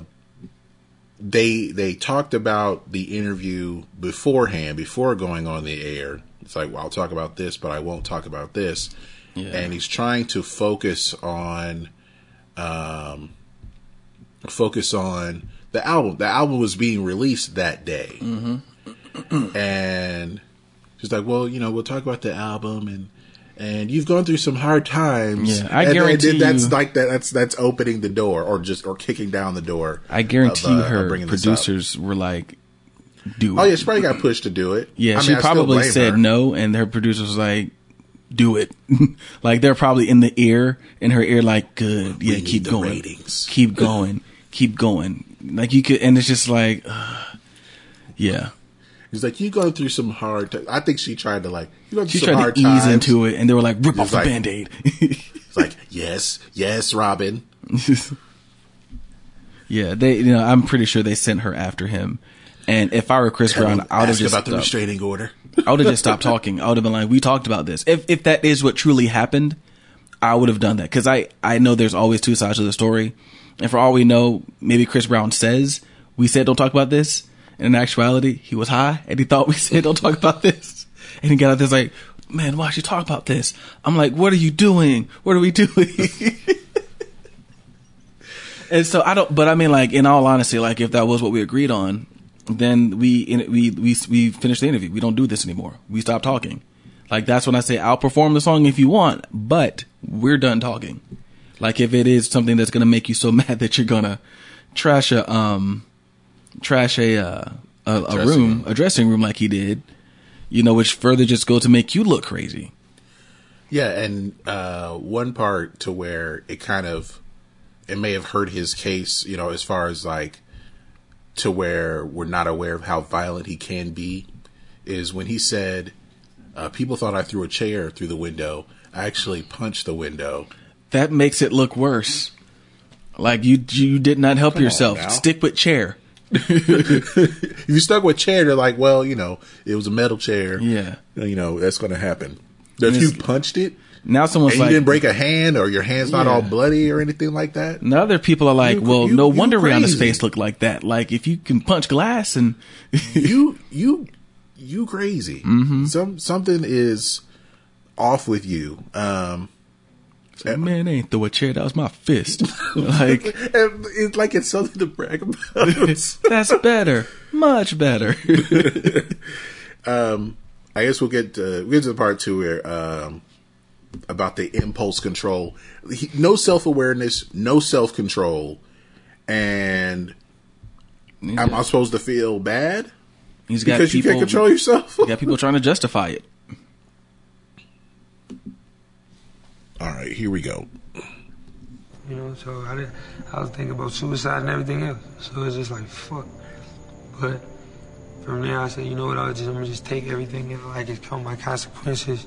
they, they talked about the interview beforehand, before going on the air. It's like, well, I'll talk about this, but I won't talk about this. Yeah. And he's trying to focus on, um, focus on the album. The album was being released that day. Mm-hmm. And she's like, well, you know, we'll talk about the album and, and you've gone through some hard times. Yeah, I and, guarantee and that's you, like that. That's that's opening the door, or just or kicking down the door. I guarantee of, uh, her producers were like, "Do it." Oh yeah, she probably got pushed to do it. Yeah, I she mean, probably said her. no, and her producers was like, "Do it." Like they're probably in the ear, in her ear, like, "Good, yeah, keep going, ratings. keep going, keep going." Like you could, and it's just like, uh, yeah. He's like, you going through some hard times. I think she tried to like, you going through she some hard times. She tried to ease into it, and they were like, rip off the like, Band-Aid. It's like, yes, yes, Robin. Yeah, they, you know, I'm pretty sure they sent her after him. And if I were Chris Brown, I would have just about the stopped. restraining order. I would have just stopped talking. I would have been like, we talked about this. If if that is what truly happened, I would have done that. Because I, I know there's always two sides to the story. And for all we know, maybe Chris Brown says, we said don't talk about this. In actuality, he was high and he thought we said, don't talk about this. And he got out there like, man, why'd you talk about this? I'm like, what are you doing? What are we doing? And so I don't, but I mean, like, in all honesty, like if that was what we agreed on, then we, we, we, we finished the interview. We don't do this anymore. We stop talking. Like, that's when I say, I'll perform the song if you want, but we're done talking. Like, if it is something that's going to make you so mad that you're going to trash a, um, trash a uh, a, a room, a dressing room like he did, you know, which further just go to make you look crazy. Yeah, and uh, one part to where it kind of, it may have hurt his case, you know, as far as like to where we're not aware of how violent he can be, is when he said, uh, people thought I threw a chair through the window. I actually punched the window. That makes it look worse. Like you, you did not help Come yourself. Stick with chair. If you stuck with chair, they're like, well, you know, it was a metal chair. Yeah, you know that's going to happen. If you punched it, now someone's and like, you didn't break a hand, or your hand's yeah. not all bloody or anything like that. Now other people are like, you, well, you, no you wonder crazy. Rihanna's face looked like that. Like if you can punch glass and you, you, you crazy. Mm-hmm. Some something is off with you. Um, Like, man, I ain't throw a chair. That was my fist. Like it's like it's something to brag about. That's better, much better. um, I guess we'll get to, we'll get to the part two where um, about the impulse control, he, no self awareness, no self control, and yeah. I'm, I'm supposed to feel bad. He's got because people, you can't control yourself. You got people trying to justify it. All right, here we go. You know, so I, did, I was thinking about suicide and everything else. So it's just like, fuck. But from there, I said, you know what, I'll just, I'm going to just take everything and like it's come. My consequences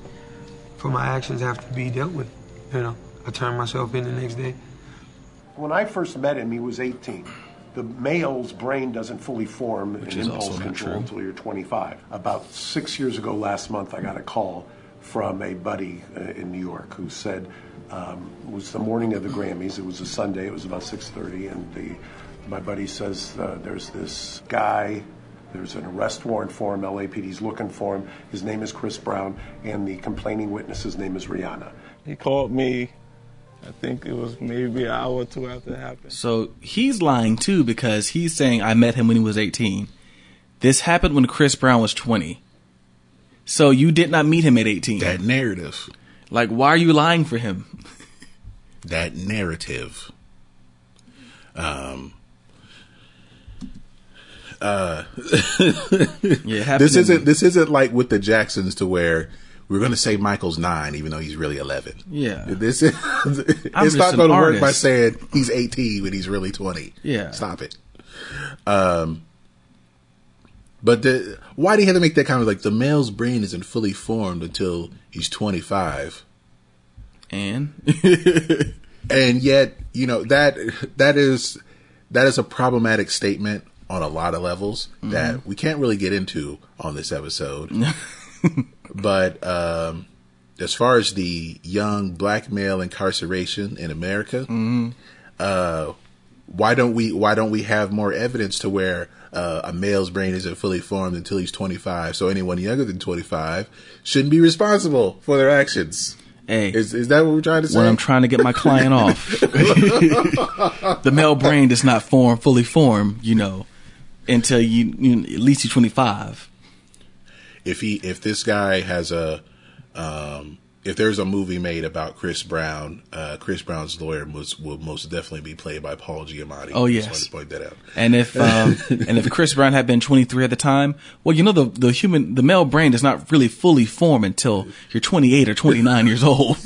for my actions have to be dealt with. You know, I turned myself in the next day. When I first met him, he was eighteen. The male's brain doesn't fully form an impulse control until you're twenty-five. About six years ago last month, I got a call from a buddy uh, in New York who said um, it was the morning of the Grammys. It was a Sunday. It was about six thirty, and the my buddy says uh, there's this guy. There's an arrest warrant for him. L A P D's looking for him. His name is Chris Brown, and the complaining witness's name is Rihanna. He called me. I think it was maybe an hour or two after it happened. So he's lying too because he's saying I met him when he was eighteen. This happened when Chris Brown was twenty. So you did not meet him at eighteen. That narrative. Like, why are you lying for him? That narrative. Um. Uh. Yeah. This isn't. This isn't like with the Jacksons to where we're going to say Michael's nine, even though he's really eleven. Yeah. This is. It's not going to work by saying he's eighteen when he's really twenty. Yeah. Stop it. Um. But the, why do you have to make that comment? Like the male's brain isn't fully formed until he's twenty-five. And And yet, you know, that that is that is a problematic statement on a lot of levels mm-hmm. that we can't really get into on this episode. But um, as far as the young black male incarceration in America, mm-hmm. uh, why don't we why don't we have more evidence to where uh, a male's brain isn't fully formed until he's twenty-five? So anyone younger than twenty-five shouldn't be responsible for their actions. Hey, is, is that what we're trying to say? When I'm trying to get my client off, the male brain does not form fully form, you know, until you, you at least you're twenty-five. If he, if this guy has a, um, if there's a movie made about Chris Brown, uh, Chris Brown's lawyer must, will most definitely be played by Paul Giamatti. Oh yes, I just wanted to point that out. And if um, and if Chris Brown had been twenty-three at the time, well, you know, the the human the male brain does not really fully form until you're twenty-eight or twenty-nine years old.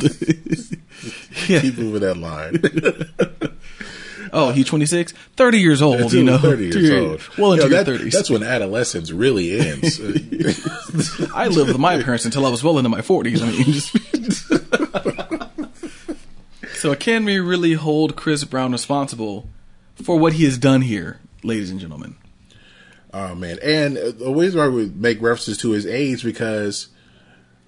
Yeah. Keep moving that line. Oh, he's twenty-six? thirty years old, yeah, you know. thirty years old. Well into your thirties. That's when adolescence really ends. I lived with my parents until I was well into my forties. I mean, just so can we really hold Chris Brown responsible for what he has done here, ladies and gentlemen? Oh, man. And the reason why we make references to his age, because,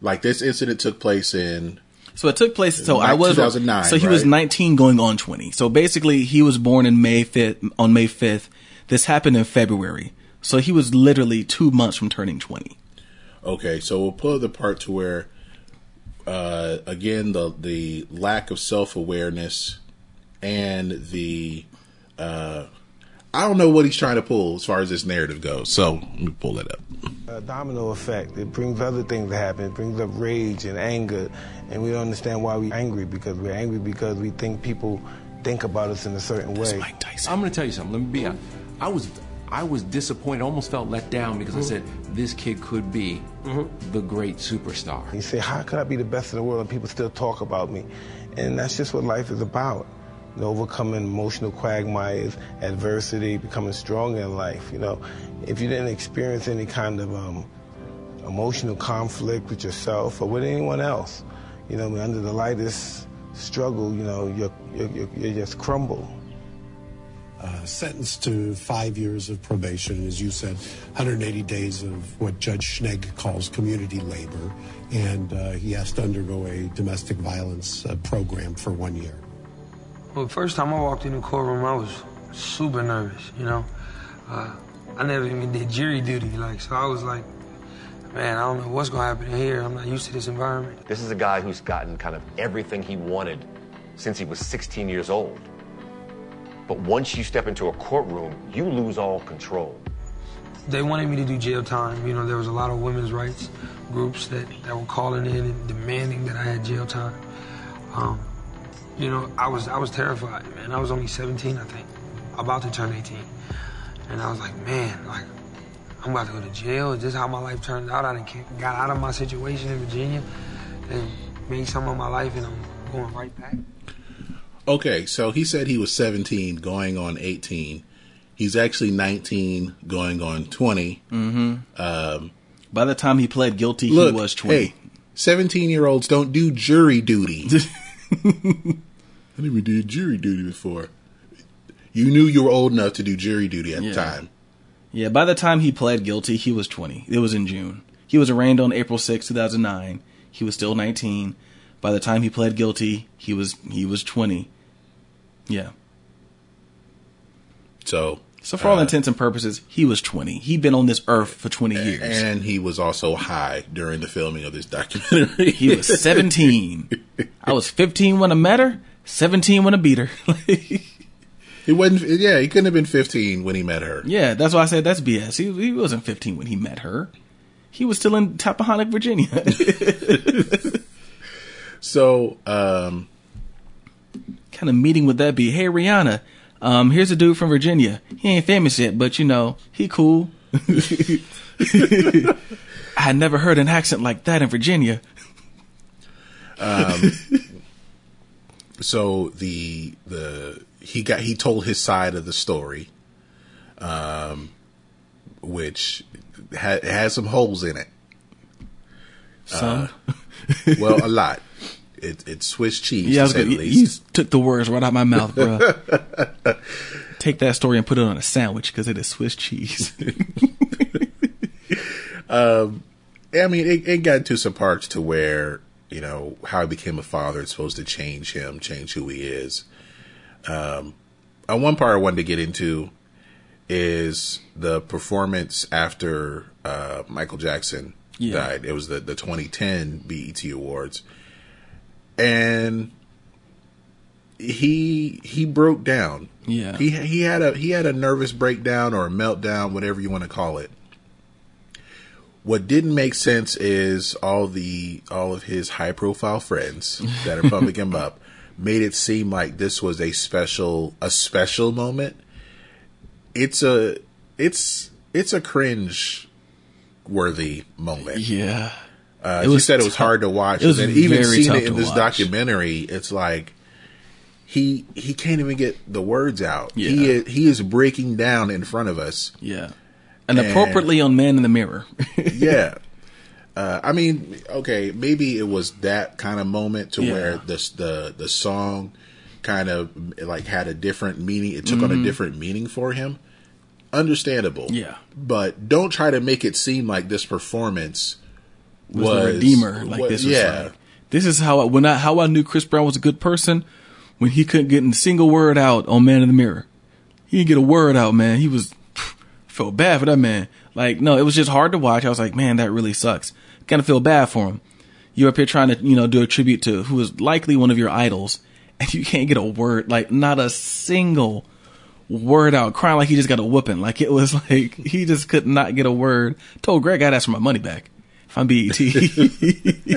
like, this incident took place in... So it took place. So I was. two thousand nine, so he right? was nineteen, going on twenty. So basically, he was born in May fifth. On May fifth, this happened in February. So he was literally two months from turning twenty. Okay, so we'll pull the part to where, uh, again, the the lack of self awareness and the, uh, I don't know what he's trying to pull as far as this narrative goes. So let me pull it up. A domino effect. It brings other things to happen. It brings up rage and anger. And we don't understand why we're angry, because we're angry because we think people think about us in a certain way. That's Mike Tyson. I'm going to tell you something. Let me be honest. I was, I was disappointed, almost felt let down, because mm-hmm. I said, this kid could be mm-hmm. the great superstar. You say, how could I be the best in the world and people still talk about me? And that's just what life is about. Overcoming emotional quagmires, adversity, becoming stronger in life. You know, if you didn't experience any kind of um, emotional conflict with yourself or with anyone else, you know, under the lightest struggle, you know, you you you just crumble. Uh, sentenced to five years of probation, as you said, one hundred eighty days of what Judge Schnegg calls community labor, and uh, he has to undergo a domestic violence uh, program for one year. Well, the first time I walked in the courtroom, I was super nervous, you know. Uh, I never even did jury duty, like, so I was like, man, I don't know what's going to happen here. I'm not used to this environment. This is a guy who's gotten kind of everything he wanted since he was sixteen years old. But once you step into a courtroom, you lose all control. They wanted me to do jail time. You know, there was a lot of women's rights groups that, that were calling in and demanding that I had jail time. Um... You know, I was I was terrified, man. I was only seventeen, I think, about to turn eighteen. And I was like, man, like, I'm about to go to jail. Is this how my life turned out? I didn't got out of my situation in Virginia and made some of my life, and I'm going right back. Okay, so he said he was seventeen going on eighteen. He's actually nineteen going on twenty. Mm-hmm. Um, By the time he pled guilty, look, he was twenty. Hey, seventeen-year-olds don't do jury duty. I never did jury duty before. You knew you were old enough to do jury duty at yeah. the time. Yeah, by the time he pled guilty, he was twenty. It was in June. He was arraigned on April sixth, two thousand nine. He was still nineteen. By the time he pled guilty, he was he was twenty. Yeah. So, so for uh, all intents and purposes, he was twenty. He'd been on this earth for twenty and, years. And he was also high during the filming of this documentary. He was seventeen. I was fifteen when I met her, seventeen when I beat her. He wasn't, yeah, he couldn't have been fifteen when he met her. Yeah, that's why I said that's B S. He, he wasn't fifteen when he met her. He was still in Tappahannock, Virginia. So, um, kind of meeting would that be? Hey, Rihanna, um, here's a dude from Virginia. He ain't famous yet, but you know, he cool. I had never heard an accent like that in Virginia. um, so the, the, he got, he told his side of the story, um, which ha- has some holes in it. Some? Uh, well, a lot. It's it Swiss cheese. Yeah, to say gonna, the least. You took the words right out of my mouth, bro. Take that story and put it on a sandwich because it is Swiss cheese. um, I mean, it, it got to some parts to where, you know, how he became a father is supposed to change him, change who he is. Um, and one part I wanted to get into is the performance after uh, Michael Jackson yeah. died. It was the, the twenty ten B E T Awards. And he he broke down. Yeah. He he had a he had a nervous breakdown or a meltdown, whatever you want to call it. What didn't make sense is all the all of his high profile friends that are pumping him up made it seem like this was a special a special moment. It's a it's it's a cringe worthy moment. Yeah. Uh, it was said it was t- hard to watch. It was and even seeing it in this watch. documentary, it's like he he can't even get the words out. Yeah. He is, he is breaking down in front of us. Yeah, and, and appropriately on Man in the Mirror. yeah, uh, I mean, okay, maybe it was that kind of moment to yeah. where the the the song kind of like had a different meaning. It took mm-hmm. on a different meaning for him. Understandable. Yeah, but don't try to make it seem like this performance. Was, was the redeemer like was, this was yeah. like this is how I when I how I knew Chris Brown was a good person when he couldn't get a single word out on Man in the Mirror. He didn't get a word out, man. He was felt bad for that man. Like, no, it was just hard to watch. I was like, man, that really sucks. Kind of feel bad for him. You're up here trying to, you know, do a tribute to who is likely one of your idols, and you can't get a word, like not a single word out, crying like he just got a whooping. Like it was like he just could not get a word. Told Greg I'd ask for my money back. I'm B E T.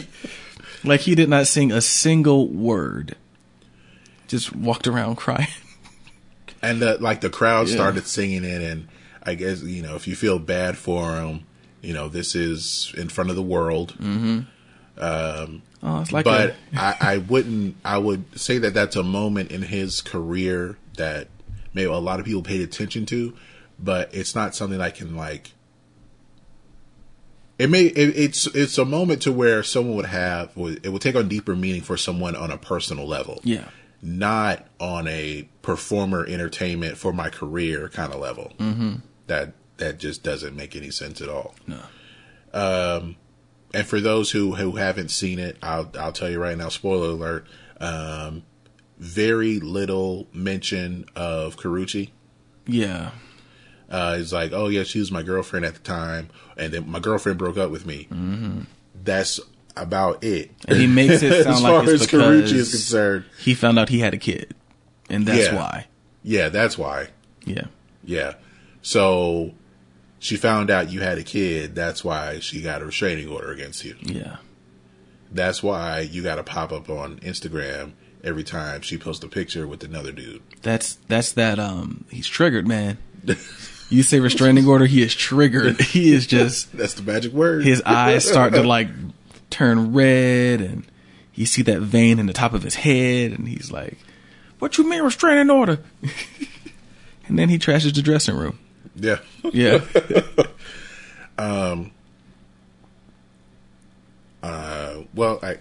Like he did not sing a single word. Just walked around crying. And the, like the crowd yeah. started singing it. And I guess, you know, if you feel bad for him, you know, this is in front of the world. Mm-hmm. Um, oh, it's like but a- I, I wouldn't, I would say that that's a moment in his career that maybe a lot of people paid attention to, but it's not something I can like, It may it, it's it's a moment to where someone would have it would take on deeper meaning for someone on a personal level, yeah, not on a performer entertainment for my career kind of level. Mm-hmm. That that just doesn't make any sense at all. No. Um, and for those who, who haven't seen it, I'll I'll tell you right now. Spoiler alert. Um, very little mention of Karrueche. Yeah. Uh, it's like, oh yeah, she was my girlfriend at the time, and then my girlfriend broke up with me. Mm-hmm. That's about it. And he makes it sound as like far it's as because Karrueche is concerned, he found out he had a kid, and that's yeah. why. Yeah, that's why. Yeah, yeah. So she found out you had a kid. That's why she got a restraining order against you. Yeah. That's why you got to pop up on Instagram every time she posts a picture with another dude. That's that's that. Um, he's triggered, man. You say restraining order, he is triggered. He is just... That's the magic word. His eyes start to, like, turn red, and you see that vein in the top of his head, and he's like, what you mean restraining order? And then he trashes the dressing room. Yeah. Yeah. um. Uh. Well, I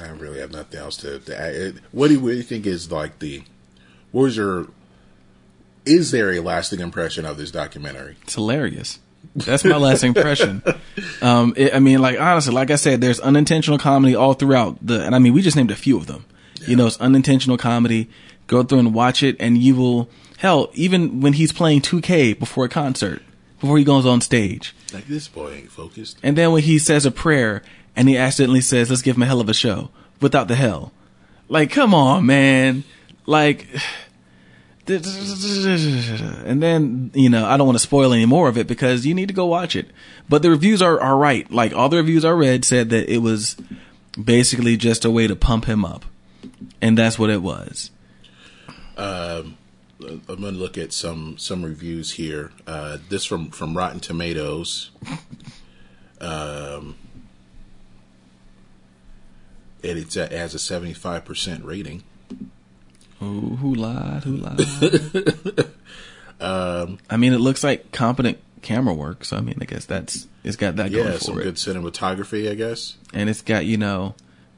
I really have nothing else to... to add. What do you, what do you think is, like, the... What was your... Is there a lasting impression of this documentary? It's hilarious. That's my last impression. Um, it, I mean, like, honestly, like I said, there's unintentional comedy all throughout the, and I mean, we just named a few of them, yeah. you know, it's unintentional comedy. Go through and watch it. And you will, hell, even when he's playing two K before a concert, before he goes on stage, like this boy ain't focused. And then when he says a prayer and he accidentally says, let's give him a hell of a show without the hell. Like, come on, man. Like, and then, you know, I don't want to spoil any more of it because you need to go watch it. But the reviews are, are right. Like, all the reviews I read said that it was basically just a way to pump him up. And that's what it was. Um, I'm going to look at some, some reviews here. Uh, this from, from Rotten Tomatoes. um, and it's, it has a seventy-five percent rating. Ooh, who lied? Who lied? um, I mean, it looks like competent camera work. So I mean, I guess that's it's got that yeah, going for it. Yeah, some good cinematography, I guess. And it's got, you know,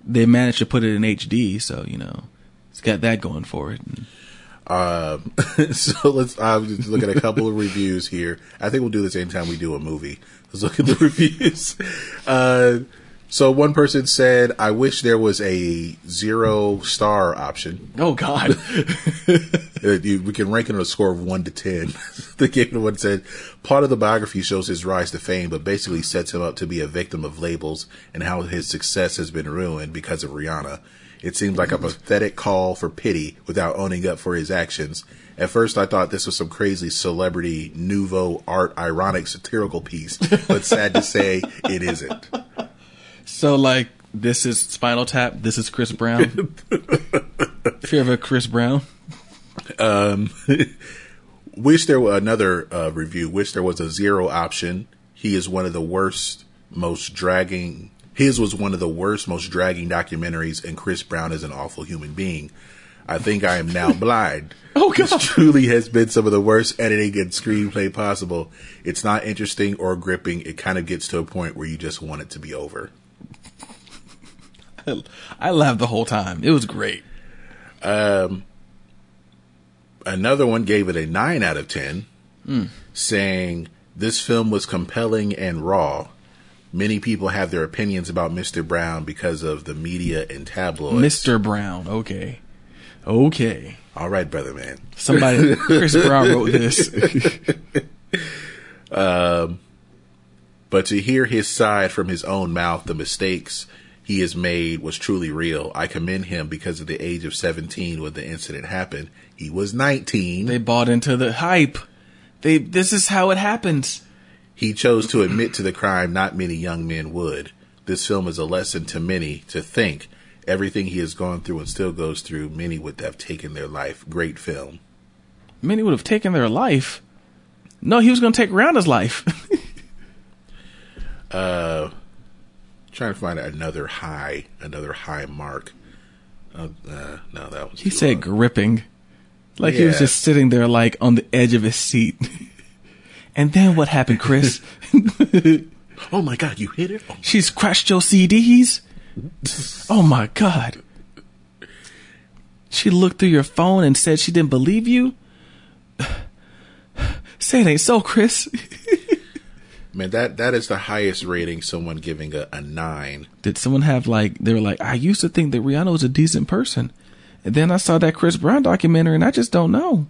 they managed to put it in H D, so you know it's got that going for it. And, Uh, so let's uh, just look at a couple of reviews here. I think we'll do this anytime we do a movie. Let's look at the reviews. Uh, so one person said, I wish there was a zero star option. Oh, God. We can rank it on a score of one to ten. They gave it a one that said, part of the biography shows his rise to fame, but basically sets him up to be a victim of labels and how his success has been ruined because of Rihanna. It seemed like a pathetic call for pity without owning up for his actions. At first, I thought this was some crazy celebrity nouveau art ironic satirical piece, but sad to say, it isn't. So, like, this is Spinal Tap, this is Chris Brown? Fear of a Chris Brown? Um, wish there were another uh, review. Wish there was a zero option. He is one of the worst, most dragging... His was one of the worst, most dragging documentaries, and Chris Brown is an awful human being. I think I am now blind. Oh, God. This truly has been some of the worst editing and screenplay possible. It's not interesting or gripping. It kind of gets to a point where you just want it to be over. I, I laughed the whole time. It was great. Um, another one gave it a nine out of ten, mm. saying, this film was compelling and raw. Many people have their opinions about Mister Brown because of the media and tabloids. Mister Brown. Okay. Okay. All right, brother, man. Somebody, Chris Brown wrote this. um, but to hear his side from his own mouth, the mistakes he has made was truly real. I commend him because of the age of seventeen when the incident happened. He was nineteen. They bought into the hype. They. This is how it happens. He chose to admit to the crime not many young men would. This film is a lesson to many to think. Everything he has gone through and still goes through, many would have taken their life. Great film. Many would have taken their life? No, he was going to take Rihanna's life. uh, trying to find another high, another high mark. Uh, uh, no, that was. He said long. Gripping. Like yeah. He was just sitting there like on the edge of his seat. And then what happened, Chris? Oh, my God, you hit it? Oh She's crashed your C Ds? Oh, my God. She looked through your phone and said she didn't believe you? Say it ain't so, Chris. Man, that, that is the highest rating, someone giving a, a nine. Did someone have, like, they were like, I used to think that Rihanna was a decent person. And then I saw that Chris Brown documentary, and I just don't know.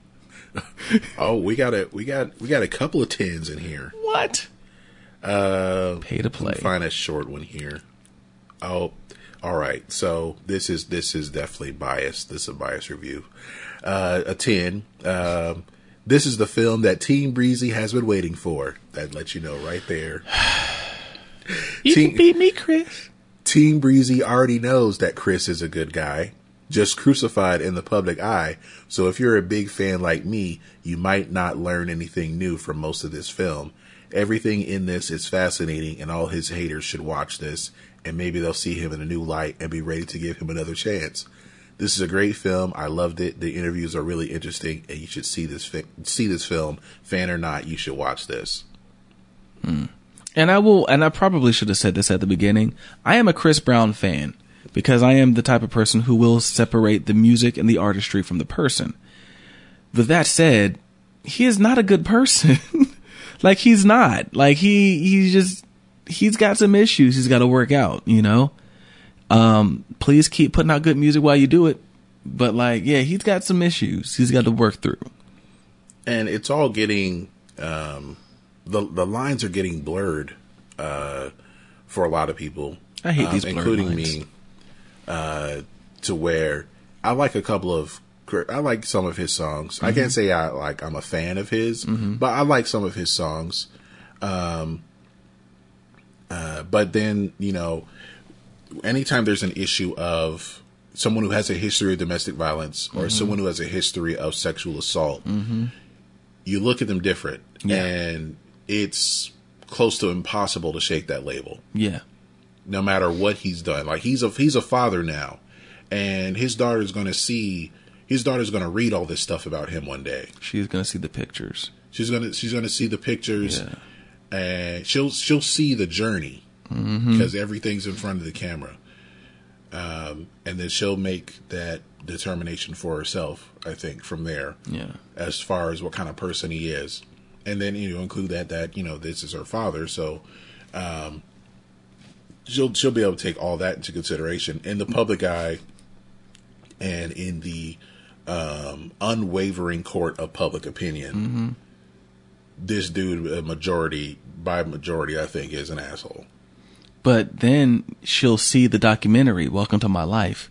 Oh, we got a we got we got a couple of tens in here. What? Uh, Pay to play. Find a short one here. Oh, all right. So this is this is definitely biased. This is a biased review. Uh, a ten. Um, this is the film that Team Breezy has been waiting for. That lets you know right there. You Team, can beat me, Chris. Team Breezy already knows that Chris is a good guy. Just crucified in the public eye. So if you're a big fan like me, you might not learn anything new from most of this film. Everything in this is fascinating, and all his haters should watch this, and maybe they'll see him in a new light and be ready to give him another chance. This is a great film. I loved it. The interviews are really interesting, and you should see this fi- see this film. Fan or not, you should watch this. Hmm. And I will, and I probably should have said this at the beginning. I am a Chris Brown fan. Because I am the type of person who will separate the music and the artistry from the person. With that said, he is not a good person. Like, he's not. Like, he he's just... He's got some issues he's got to work out, you know? Um, please keep putting out good music while you do it. But, like, yeah, he's got some issues he's got to work through. And it's all getting... Um, the, the lines are getting blurred uh, for a lot of people. I hate um, these blurred including lines. Including me. Uh, to where I like a couple of, I like some of his songs. Mm-hmm. I can't say I like, I'm a fan of his, mm-hmm. but I like some of his songs. Um, uh, but then, you know, anytime there's an issue of someone who has a history of domestic violence or mm-hmm. someone who has a history of sexual assault, mm-hmm. you look at them different yeah. and it's close to impossible to shake that label. Yeah. No matter what he's done, like he's a he's a father now, and his daughter's going to see his daughter's going to read all this stuff about him one day. She's going to see the pictures. She's going to she's going to see the pictures, yeah. and she'll she'll see the journey because mm-hmm. everything's in front of the camera. Um, and then she'll make that determination for herself, I think, from there. Yeah. As far as what kind of person he is. And then, you know, include that, that, you know, this is her father. So, um, she'll, she'll be able to take all that into consideration in the public eye and in the, um, unwavering court of public opinion. Mm-hmm. This dude, a majority by majority, I think, is an asshole. But then she'll see the documentary, Welcome to My Life,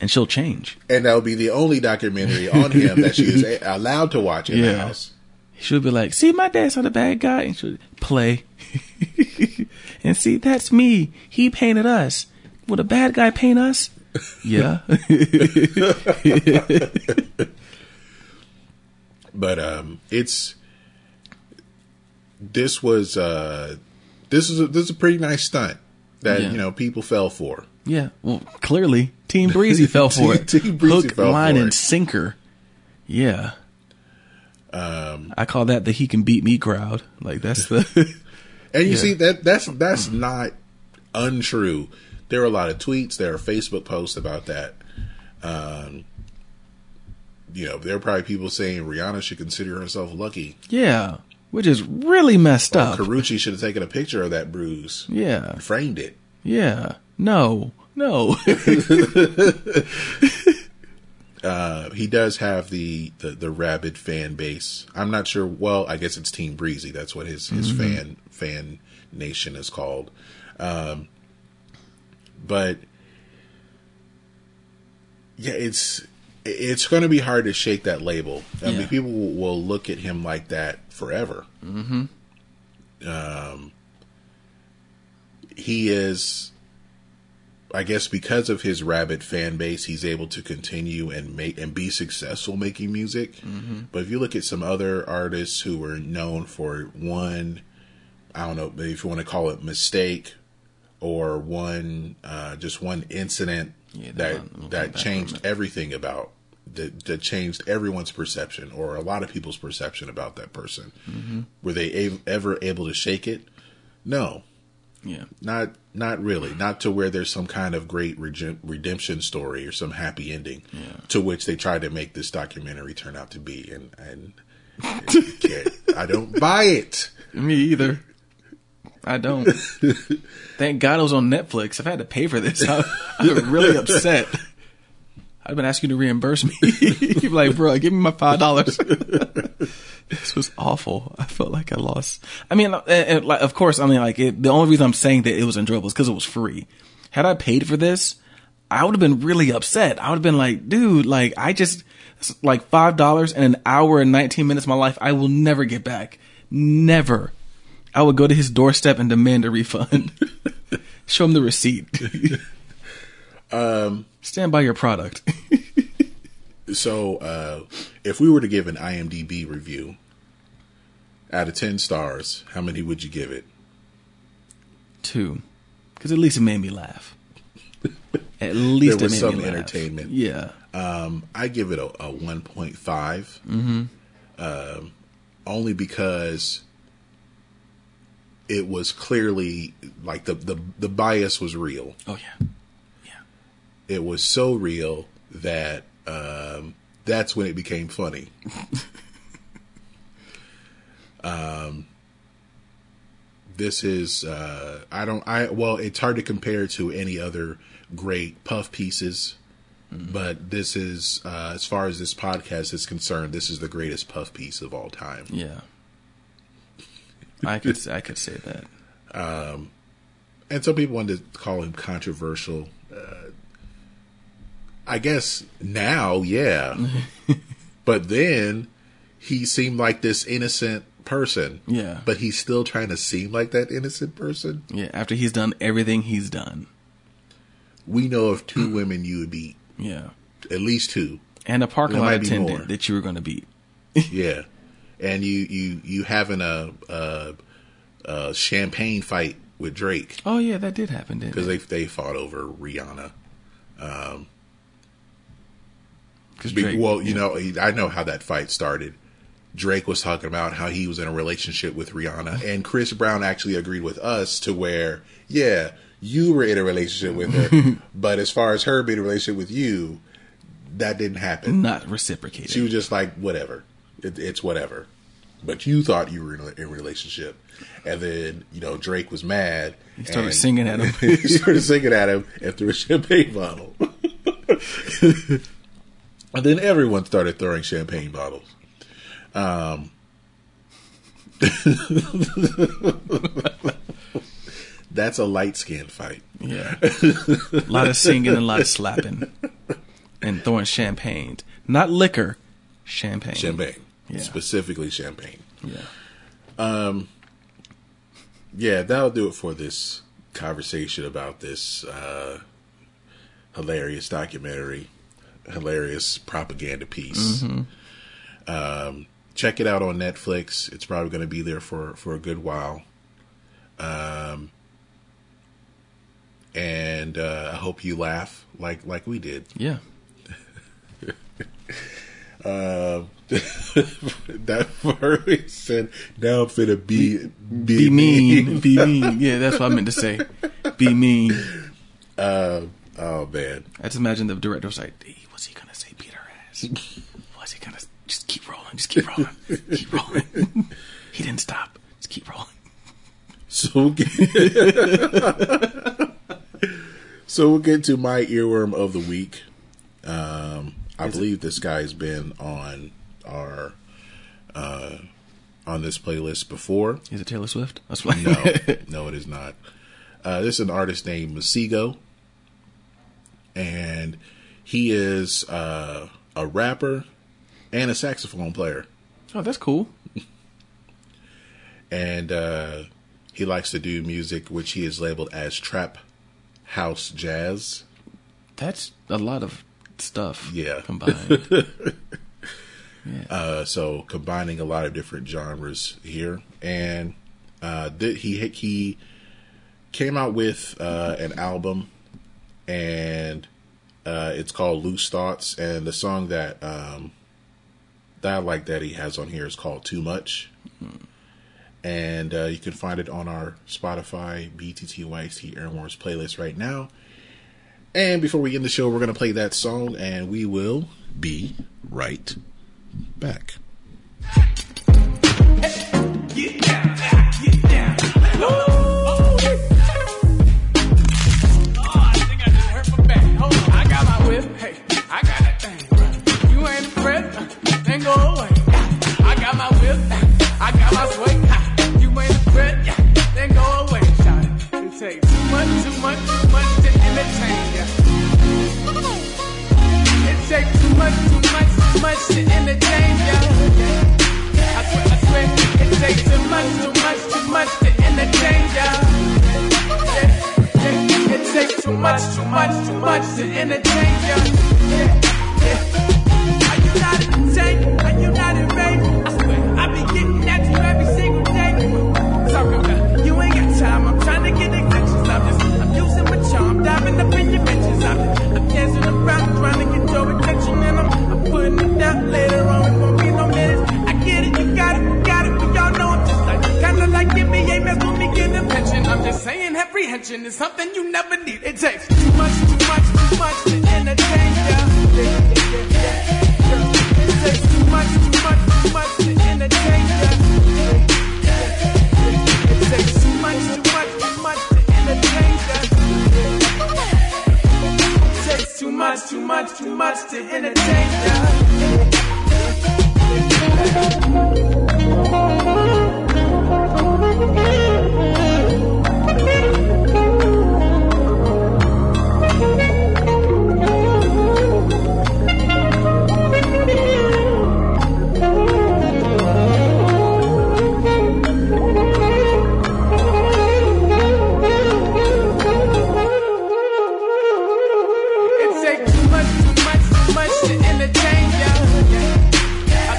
and she'll change. And that'll be the only documentary on him that she is a- allowed to watch in yeah. the house. She'll be like, see, my dad's not a bad guy. And she'll play. And see, that's me. He painted us. Would a bad guy paint us? Yeah. But um, it's... This was uh, this is a, this is a pretty nice stunt that yeah. you know people fell for. Yeah, well, clearly Team Breezy fell for it. Team Breezy Hook, fell line, for it. and sinker. Yeah, um, I call that the "he can beat me" crowd. Like that's the. And you yeah. see that that's that's not untrue. There are a lot of tweets. There are Facebook posts about that. Um, you know, there are probably people saying Rihanna should consider herself lucky. Yeah. Which is really messed oh, up. Carucci should have taken a picture of that bruise. Yeah. And framed it. Yeah. No. No. uh, he does have the, the, the rabid fan base. I'm not sure. Well, I guess it's Team Breezy. That's what his, his mm-hmm. fan fan nation is called. Um, but yeah, it's it's going to be hard to shake that label. I yeah. mean, people will look at him like that forever. Mm-hmm. Um, he is, I guess, because of his rabid fan base, he's able to continue and make and be successful making music. Mm-hmm. But if you look at some other artists who were known for one, I don't know, if you want to call it mistake or one, uh, just one incident yeah, that that changed everything about. That, that changed everyone's perception or a lot of people's perception about that person. Mm-hmm. Were they a- ever able to shake it? No. Yeah. Not not really. Not to where there's some kind of great rege- redemption story or some happy ending yeah. to which they try to make this documentary turn out to be. And, and, and I don't buy it. Me either. I don't. Thank God it was on Netflix. If I had to pay for this, I, I'd be really upset. I've been asking you to reimburse me. You're like, bro, give me my five dollars. This was awful. I felt like I lost. I mean, and, and, like, of course, I mean, like, it, the only reason I'm saying that it was enjoyable is because it was free. Had I paid for this, I would have been really upset. I would have been like, dude, like, I just, like, five dollars and an hour and nineteen minutes of my life, I will never get back. Never. I would go to his doorstep and demand a refund. Show him the receipt. Um, stand by your product. So, uh, if we were to give an I M D B review out of ten stars, how many would you give it? Two. Because at least it made me laugh. At least there was it made some me laugh. Entertainment. Yeah. Um, I give it a, a one point five. Mm-hmm. Um, only because it was clearly like the, the, the bias was real. Oh, yeah. It was so real that um, that's when it became funny. um, this is uh, I don't I well it's hard to compare to any other great puff pieces, mm-hmm. but this is uh, as far as this podcast is concerned, this is the greatest puff piece of all time. Yeah, I could I could say that. Um, and some people wanted to call him controversial. Uh, I guess now, yeah. But then he seemed like this innocent person. Yeah. But he's still trying to seem like that innocent person. Yeah. After he's done everything he's done. We know of two women you would beat. Yeah. At least two. And a parking lot attendant that you were going to beat. Yeah. And you, you, you having a, a, a champagne fight with Drake. Oh, yeah. That did happen, didn't it? Because they, they fought over Rihanna. Um, Drake, well, you yeah. know, I know how that fight started. Drake was talking about how he was in a relationship with Rihanna, and Chris Brown actually agreed with us to where, yeah, you were in a relationship with her. But as far as her being in a relationship with you, that didn't happen. Not reciprocated. She was just like, whatever. It, it's whatever. But you thought you were in a, in a relationship. And then, you know, Drake was mad. He started and, singing at him. He started singing at him and threw a champagne bottle. And then everyone started throwing champagne bottles. Um, that's a light-skinned fight. Yeah. A lot of singing and a lot of slapping. And throwing champagne. Not liquor. Champagne. Champagne. Yeah. Specifically champagne. Yeah. Um, yeah, that'll do it for this conversation about this uh, hilarious documentary, hilarious propaganda piece. Mm-hmm. Um, check it out on Netflix. It's probably going to be there for, for a good while. Um, and uh, I hope you laugh like, like we did. Yeah. Uh, that Murray said, now I'm finna be, be, be mean. mean. Be mean. Yeah, that's what I meant to say. Be mean. Uh, oh, man. I just imagine the director was like, hey, what's he gonna say, beat her ass? What's he gonna just keep rolling? Just keep rolling. Keep rolling. He didn't stop. Just keep rolling. So, so we'll get to my earworm of the week. Um, I is believe it? This guy's been on our uh, on this playlist before. Is it Taylor Swift? That's why. No, no, it is not. Uh, this is an artist named Masego, and he is uh, a rapper and a saxophone player. Oh, that's cool. And uh, he likes to do music which he is labeled as trap, house, jazz. That's a lot of stuff, yeah, combined. Yeah. Uh, so combining a lot of different genres here, and uh, th- he he came out with uh, an album, and uh, it's called Loose Thoughts, and the song that um, that I like that he has on here is called Too Much, mm-hmm. and uh, you can find it on our Spotify B T T Y X T Airmores playlist right now. And before we end the show, we're going to play that song, and we will be right back. Get down, get down. Oh, I think I just hurt my back. Hold on. I got my whip. Hey, I got that thing. You ain't afraid. Then go away. I got my whip. I got my sway. You ain't afraid. Then go away. Shout it. It takes too much, too much, too much to entertain. Take too much, too much, too much to entertain ya. I swear, I swear, it takes too much, too much, too much to entertain ya. Yeah, yeah, it takes too much, too much, too much to entertain ya. Yeah, yeah. Are you not entertained? Are you not enraged? I swear, I be getting at you every single day. Talking about you ain't got time. I'm trying to get exemptions. I'm just, I'm using my charm, diving up in your mentions. I'm, I'm dancing around, trying to get. And I'm, I'm putting it down later on. It won't be no minutes. I get it, you got it, you got it. But y'all know I'm just like, kinda like it, me ain't mess with me getting a pension. I'm just saying, apprehension is something you never need. It takes too much, too much, too much to entertain ya. It takes too much, too much, too much to entertain ya. It takes too much, too much, too much to entertain ya. It takes too much, too much, too much. To entertain it takes too much, too much. Much to entertain ya. I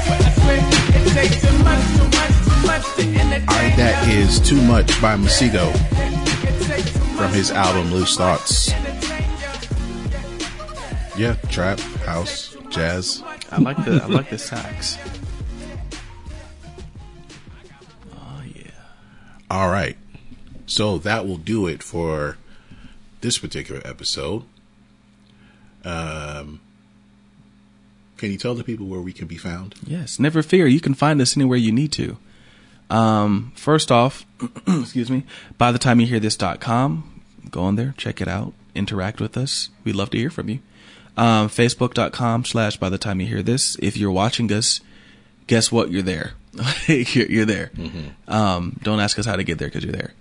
swear, I swear, it takes too much, too much, too much to entertain. All right, that is Too Much by Masego from his album Loose Thoughts. Yeah, trap, house, jazz. I like the I like the sax. Oh yeah. All right, so that will do it for this particular episode. Um, can you tell the people where we can be found? Yes, never fear. You can find us anywhere you need to. Um, first off, excuse me, by the time you hear this dot com, go on there, check it out, interact with us. We'd love to hear from you. Um, Facebook dot com slash by the time you hear this. If you're watching us, guess what? You're there. you're, you're there. Mm-hmm. Um, don't ask us how to get there because you're there.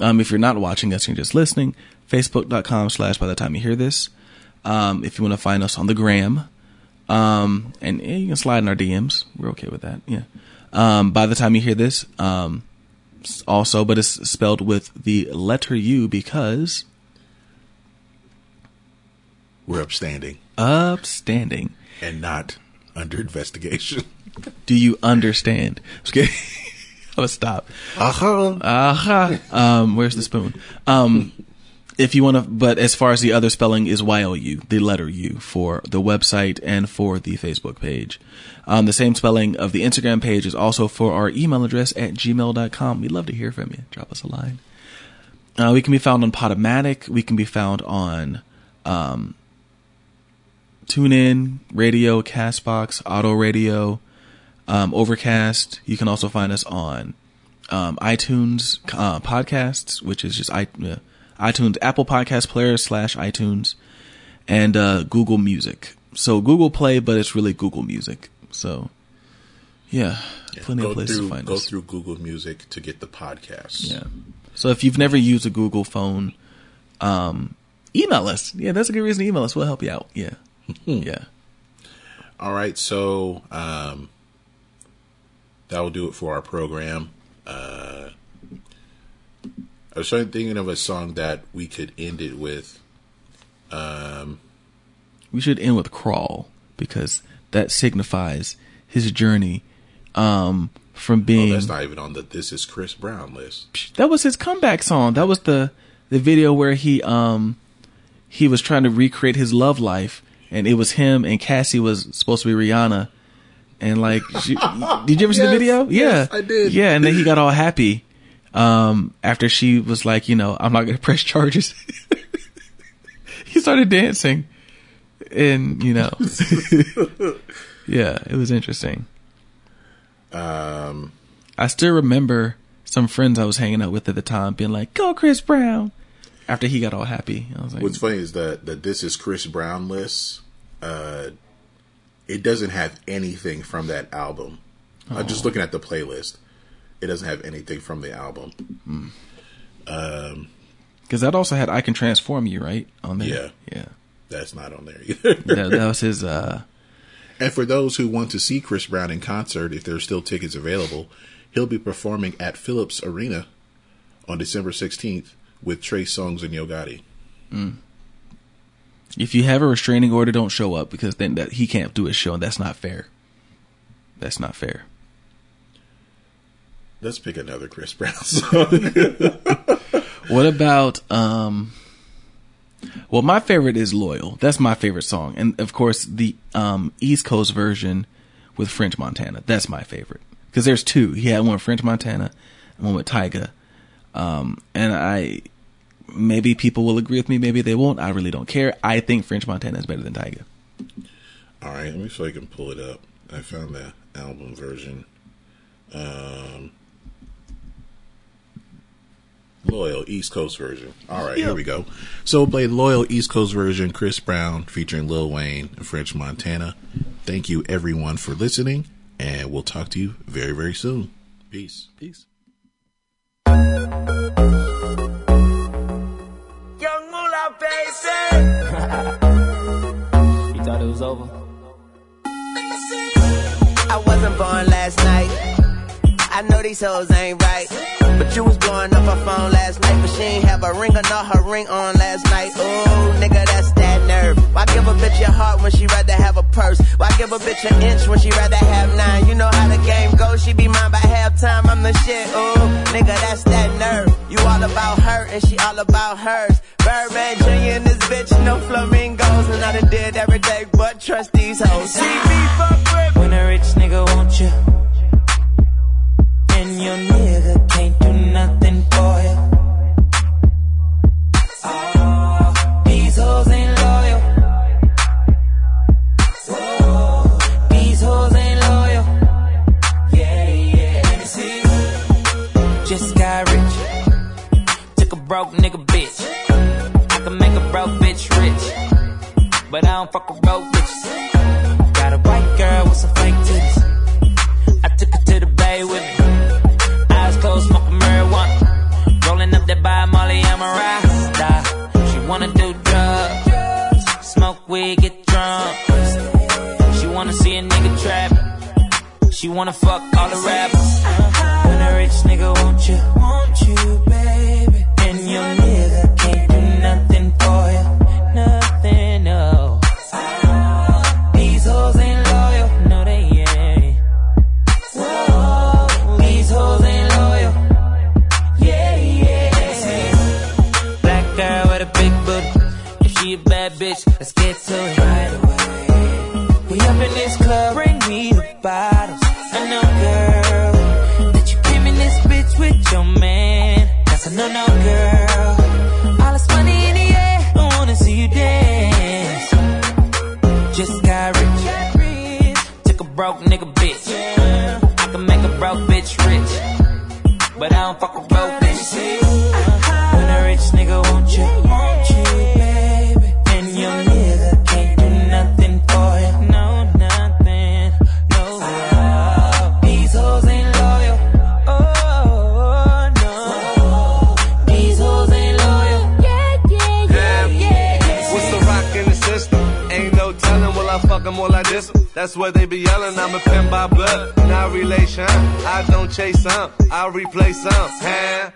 Um, if you're not watching us, you're just listening. Facebook dot com slash by the time you hear this. Um, if you want to find us on the gram, um, and, and you can slide in our D Ms. We're okay with that. Yeah. Um, by the time you hear this, um, also, but it's spelled with the letter U because we're upstanding, upstanding and not under investigation. Do you understand? I'm gonna stop. Uh-huh. Uh-huh. Um, where's the spoon? Um, if you want to, but as far as the other spelling is Y O U, the letter U for the website and for the Facebook page. Um, the same spelling of the Instagram page is also for our email address at gmail dot com. We'd love to hear from you. Drop us a line. Uh, we can be found on Podomatic. We can be found on um, TuneIn, Radio, CastBox, Auto Radio, um, Overcast. You can also find us on um, iTunes uh, podcasts, which is just I. Uh, iTunes, Apple Podcast Player slash iTunes, and uh, Google Music. So Google Play, but it's really Google Music. So, yeah, yeah plenty of places to find go us. Go through Google Music to get the podcast. Yeah. So if you've never used a Google phone, um, email us. Yeah, that's a good reason to email us. We'll help you out. Yeah. Yeah. All right. So um, that will do it for our program. Uh I was thinking of a song that we could end it with. Um, we should end with Crawl because that signifies his journey um, from being. Oh, that's not even on the This Is Chris Brown list. That was his comeback song. That was the, the video where he um, he was trying to recreate his love life, and it was him and Cassie was supposed to be Rihanna, and like, she, did you ever yes, see the video? Yeah, yes, I did. Yeah, and then he got all happy. Um, after she was like, you know, I'm not going to press charges. He started dancing and, you know, yeah, it was interesting. Um, I still remember some friends I was hanging out with at the time being like, go Chris Brown. After he got all happy. I was like, what's funny is that the This Is Chris Brown list, uh, it doesn't have anything from that album. Oh. I'm just looking at the playlist. It doesn't have anything from the album. Mm. Um, because that also had I Can Transform You, right? On there? Yeah. Yeah. That's not on there either. that, that was his... Uh... And for those who want to see Chris Brown in concert, if there are still tickets available, he'll be performing at Phillips Arena on December sixteenth with Trey Songz and Yo Gotti. Mm. If you have a restraining order, don't show up because then that he can't do his show, and that's not fair. That's not fair. Let's pick another Chris Brown song. What about, um, well, my favorite is Loyal. That's my favorite song. And of course the, um, East Coast version with French Montana. That's my favorite. Cause there's two. He had one with French Montana and one with Tyga. Um, and I, maybe people will agree with me. Maybe they won't. I really don't care. I think French Montana is better than Tyga. All right. Let me see so if I can pull it up. I found the album version. Um, Loyal East Coast version. All right, yep. Here we go. So play Loyal East Coast version, Chris Brown featuring Lil Wayne and French Montana. Thank you everyone for listening, and we'll talk to you very, very soon. Peace. Peace. Young Moolah, baby. You thought it was over? I wasn't born last night. I know these hoes ain't right, but you was blowing up her phone last night, but she ain't have a ring or not her ring on last night. Ooh, nigga, that's that nerve. Why give a bitch your heart when she rather have a purse? Why give a bitch an inch when she rather have nine? You know how the game goes, she be mine by halftime. I'm the shit, ooh, nigga, that's that nerve. You all about her and she all about hers. Birdman Junior and this bitch, no flamingos, and I done did everything but trust these hoes. See me fuck with when a rich nigga want you. And your nigga can't do nothing for you. Oh. just got rich. Took a broke nigga bitch. I can make a broke bitch rich, but I don't fuck with broke bitches. Got a white girl with some fake titties. I took her to the bay with me. Eyes closed, smoking marijuana. Rolling up that by Molly, I'm a rasta. She wanna do drugs, smoke weed, get drunk. She wanna see a nigga trap. She wanna fuck all the rappers. When a rich nigga won't you, won't you, baby? And your nigga can't do nothing for you, nothing, no. These hoes ain't loyal, no they ain't. Whoa, these hoes ain't loyal, yeah, yeah. Black girl with a big booty, if she a bad bitch, let's get to it right away. We up in this club, bring me the bottles, I know girl. With your man, that's a no-no, girl. All this money in the air, I wanna see you dance. Just got rich. Took a broke nigga bitch. I can make a broke bitch rich, but I don't fuck with broke bitches. When a rich nigga won't you, won't you, baby? And your nigga can't do nothing for you, no, nothing, no. Oh, these hoes ain't loyal. Oh. All I diss em. That's what they be yelling. I'm a pimp by blood, not relation. I don't chase some, I replay some. Huh?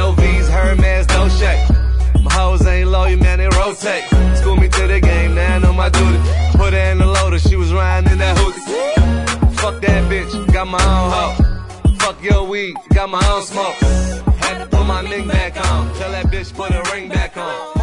L V's, Hermes, don't shake. My hoes ain't loyal, man, they rotate. School me to the game, now I know my duty. Put her in the loader, she was riding in that hoodie. Fuck that bitch, got my own hoe. Fuck your weed, got my own smoke. Had to put my ring back on. Tell that bitch put her ring back on.